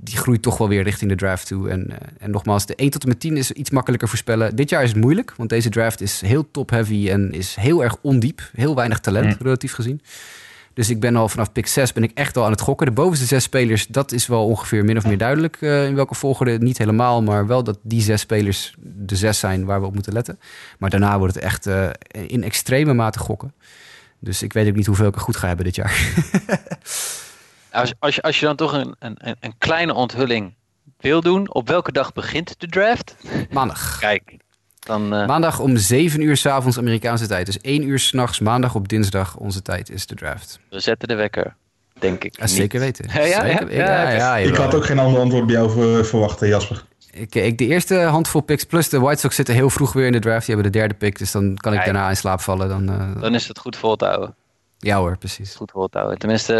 die groeit toch wel weer richting de draft toe. En nogmaals, de 1 tot en met 10 is iets makkelijker voorspellen. Dit jaar is het moeilijk, want deze draft is heel top-heavy en is heel erg ondiep. Heel weinig talent, relatief gezien. Dus ik ben al vanaf pick 6 ben ik echt al aan het gokken. De bovenste 6 spelers, dat is wel ongeveer min of meer duidelijk in welke volgorde. Niet helemaal, maar wel dat die 6 spelers de 6 zijn waar we op moeten letten. Maar daarna wordt het echt in extreme mate gokken. Dus ik weet ook niet hoeveel ik er goed ga hebben dit jaar. Als je dan toch een kleine onthulling wil doen, op welke dag begint de draft? Maandag. Kijk, dan, maandag om 7 uur 's avonds Amerikaanse tijd. Dus 1 uur 's nachts, maandag op dinsdag onze tijd is de draft. We zetten de wekker, denk ik. Zeker weten. Ik had ook geen ander antwoord bij jou verwacht, Jasper. De eerste handvol picks plus de White Sox zitten heel vroeg weer in de draft. Die hebben de derde pick, dus dan kan ik daarna in slaap vallen. Dan is het goed vol te houden. Ja hoor, precies. Goed woord houden. Tenminste,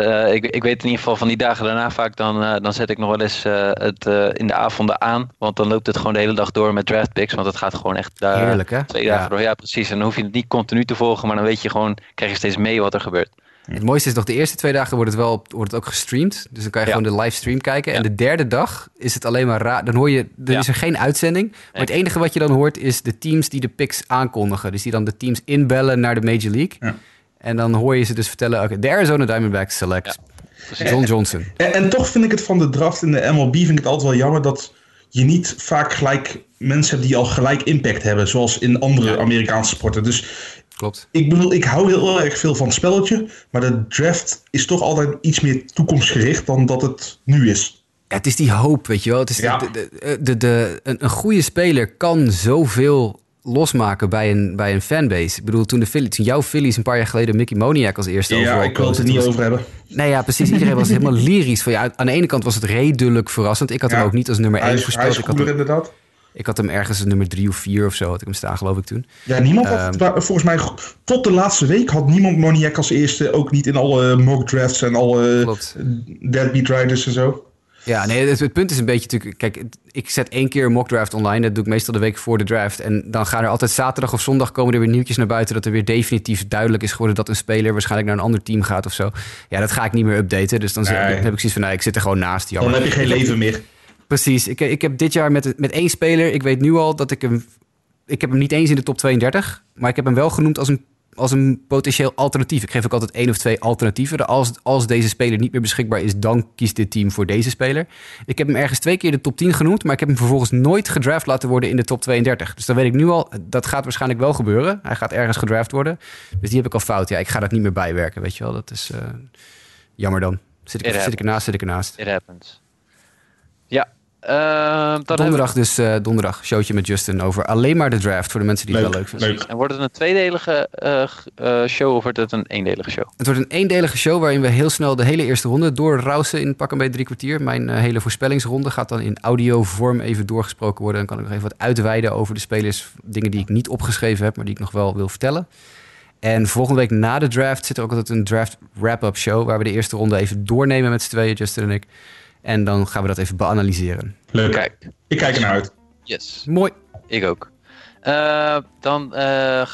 ik weet in ieder geval van die dagen daarna vaak... dan zet ik nog wel eens het in de avonden aan. Want dan loopt het gewoon de hele dag door met draftpicks. Want het gaat gewoon echt heerlijk, hè? 2 dagen door. Ja, precies. En dan hoef je het niet continu te volgen. Maar dan weet je gewoon, krijg je steeds mee wat er gebeurt. Het mooiste is nog, de eerste 2 dagen wordt het ook gestreamd. Dus dan kan je gewoon de livestream kijken. Ja. En de derde dag is het alleen maar raar. Dan hoor je, is er geen uitzending. Maar het enige wat je dan hoort is de teams die de picks aankondigen. Dus die dan de teams inbellen naar de Major League... Ja. En dan hoor je ze dus vertellen... Okay, de Arizona Diamondbacks select John Johnson. En toch vind ik het van de draft in de MLB... vind ik het altijd wel jammer dat je niet vaak gelijk... mensen hebt die al gelijk impact hebben... zoals in andere Amerikaanse sporten. Dus klopt. Ik bedoel, ik hou heel erg veel van het spelletje... maar de draft is toch altijd iets meer toekomstgericht... dan dat het nu is. Ja, het is die hoop, weet je wel. Het is een goede speler kan zoveel... losmaken bij een fanbase. Ik bedoel, toen jouw Phillies een paar jaar geleden... Mickey Moniak als eerste overal... Ja, ik wil het er niet over hebben. Nee, ja, precies. Iedereen was helemaal lyrisch. Aan de ene kant was het redelijk verrassend. Ik had hem ook niet als nummer 1 voorspeld. Hij is cooler, inderdaad. Ik had hem ergens als nummer 3 of 4 of zo. Had ik hem staan, geloof ik, toen. Ja, niemand had... Volgens mij, tot de laatste week... had niemand Moniak als eerste... ook niet in alle mock drafts en alle... Klopt. Deadbeat riders en zo. Ja, nee, het punt is een beetje natuurlijk... Kijk, ik zet 1 keer een mockdraft online. Dat doe ik meestal de week voor de draft. En dan gaan er altijd zaterdag of zondag... komen er weer nieuwtjes naar buiten... dat er weer definitief duidelijk is geworden... dat een speler waarschijnlijk naar een ander team gaat of zo. Ja, dat ga ik niet meer updaten. Dus dan heb ik zoiets van... ik zit er gewoon naast. Jammer. Dan heb je geen leven meer. Precies. Ik heb dit jaar met 1 speler... Ik weet nu al dat ik hem... Ik heb hem niet eens in de top 32. Maar ik heb hem wel genoemd als een potentieel alternatief. Ik geef ook altijd 1 of 2 alternatieven. Als deze speler niet meer beschikbaar is... dan kiest dit team voor deze speler. Ik heb hem ergens 2 keer de top 10 genoemd... maar ik heb hem vervolgens nooit gedraft laten worden in de top 32. Dus dan weet ik nu al, dat gaat waarschijnlijk wel gebeuren. Hij gaat ergens gedraft worden. Dus die heb ik al fout. Ja, ik ga dat niet meer bijwerken, weet je wel. Dat is jammer dan. Zit ik ernaast. It happens. Ja. Donderdag, showtje met Justin over alleen maar de draft voor de mensen die het wel leuk vinden. Leuk. En wordt het een tweedelige show of wordt het een eendelige show? Het wordt een eendelige show waarin we heel snel de hele eerste ronde doorrousen in pak en beet 3 kwartier. Mijn hele voorspellingsronde gaat dan in audiovorm even doorgesproken worden. Dan kan ik nog even wat uitweiden over de spelers, dingen die ik niet opgeschreven heb, maar die ik nog wel wil vertellen. En volgende week na de draft zit er ook altijd een draft wrap-up show... waar we de eerste ronde even doornemen met z'n tweeën, Justin en ik. En dan gaan we dat even beanalyseren. Leuk. Kijk. Ik kijk ernaar uit. Yes. Mooi. Ik ook. Dan gaan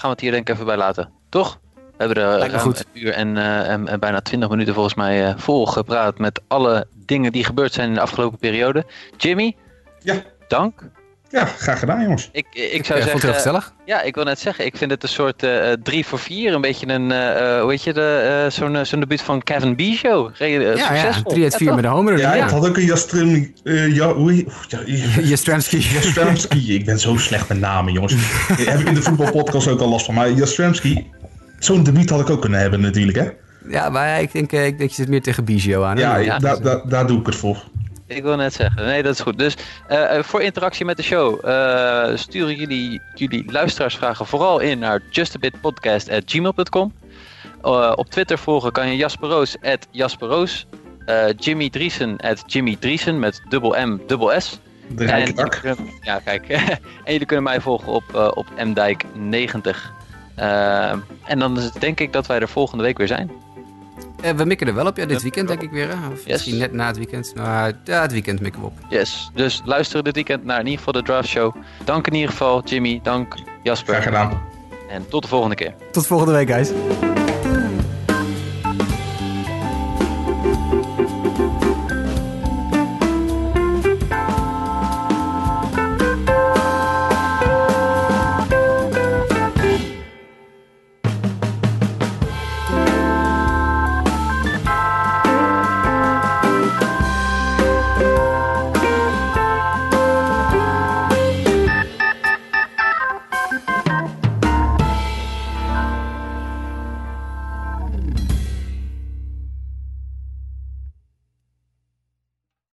we het hier denk ik even bij laten. Toch? We hebben er een uur en bijna 20 minuten volgens mij vol gepraat... met alle dingen die gebeurd zijn in de afgelopen periode. Jimmy, ja. Dank. Ja, graag gedaan jongens. Ik zou zeggen, vond het heel gezellig. Ja, ik wil net zeggen, ik vind het een soort 3 voor 4. Een beetje een, hoe heet je, zo'n debuut van Cavan Biggio. Succesvol. 3 uit 4 met de homer. Ja, dat had ook een Jastrzemski. Ik ben zo slecht met namen jongens. Heb ik in de voetbalpodcast ook al last van. Maar Jastrzemski, zo'n debuut had ik ook kunnen hebben natuurlijk hè. Ja, maar ik denk je zit meer tegen Biggio aan. Hè? Ja, daar doe ik het voor. Ik wil net zeggen, nee, dat is goed. Dus voor interactie met de show sturen jullie luisteraarsvragen vooral in naar justabitpodcast@gmail.com. Op Twitter volgen kan je @jasperroos, Jimmy Driesen @jimmydriesen met dubbel M, dubbel S. De rijke dak. Ja, kijk. En jullie kunnen mij volgen op mdijk90. En dan is het, denk ik dat wij er volgende week weer zijn. We mikken er wel op, ja, dit weekend denk ik weer. Hè? Of misschien net na het weekend. Maar ja, het weekend mikken we op. Yes, dus luisteren dit weekend naar in ieder geval de Draft Show. Dank in ieder geval Jimmy, dank Jasper. Graag gedaan. En tot de volgende keer. Tot volgende week, guys.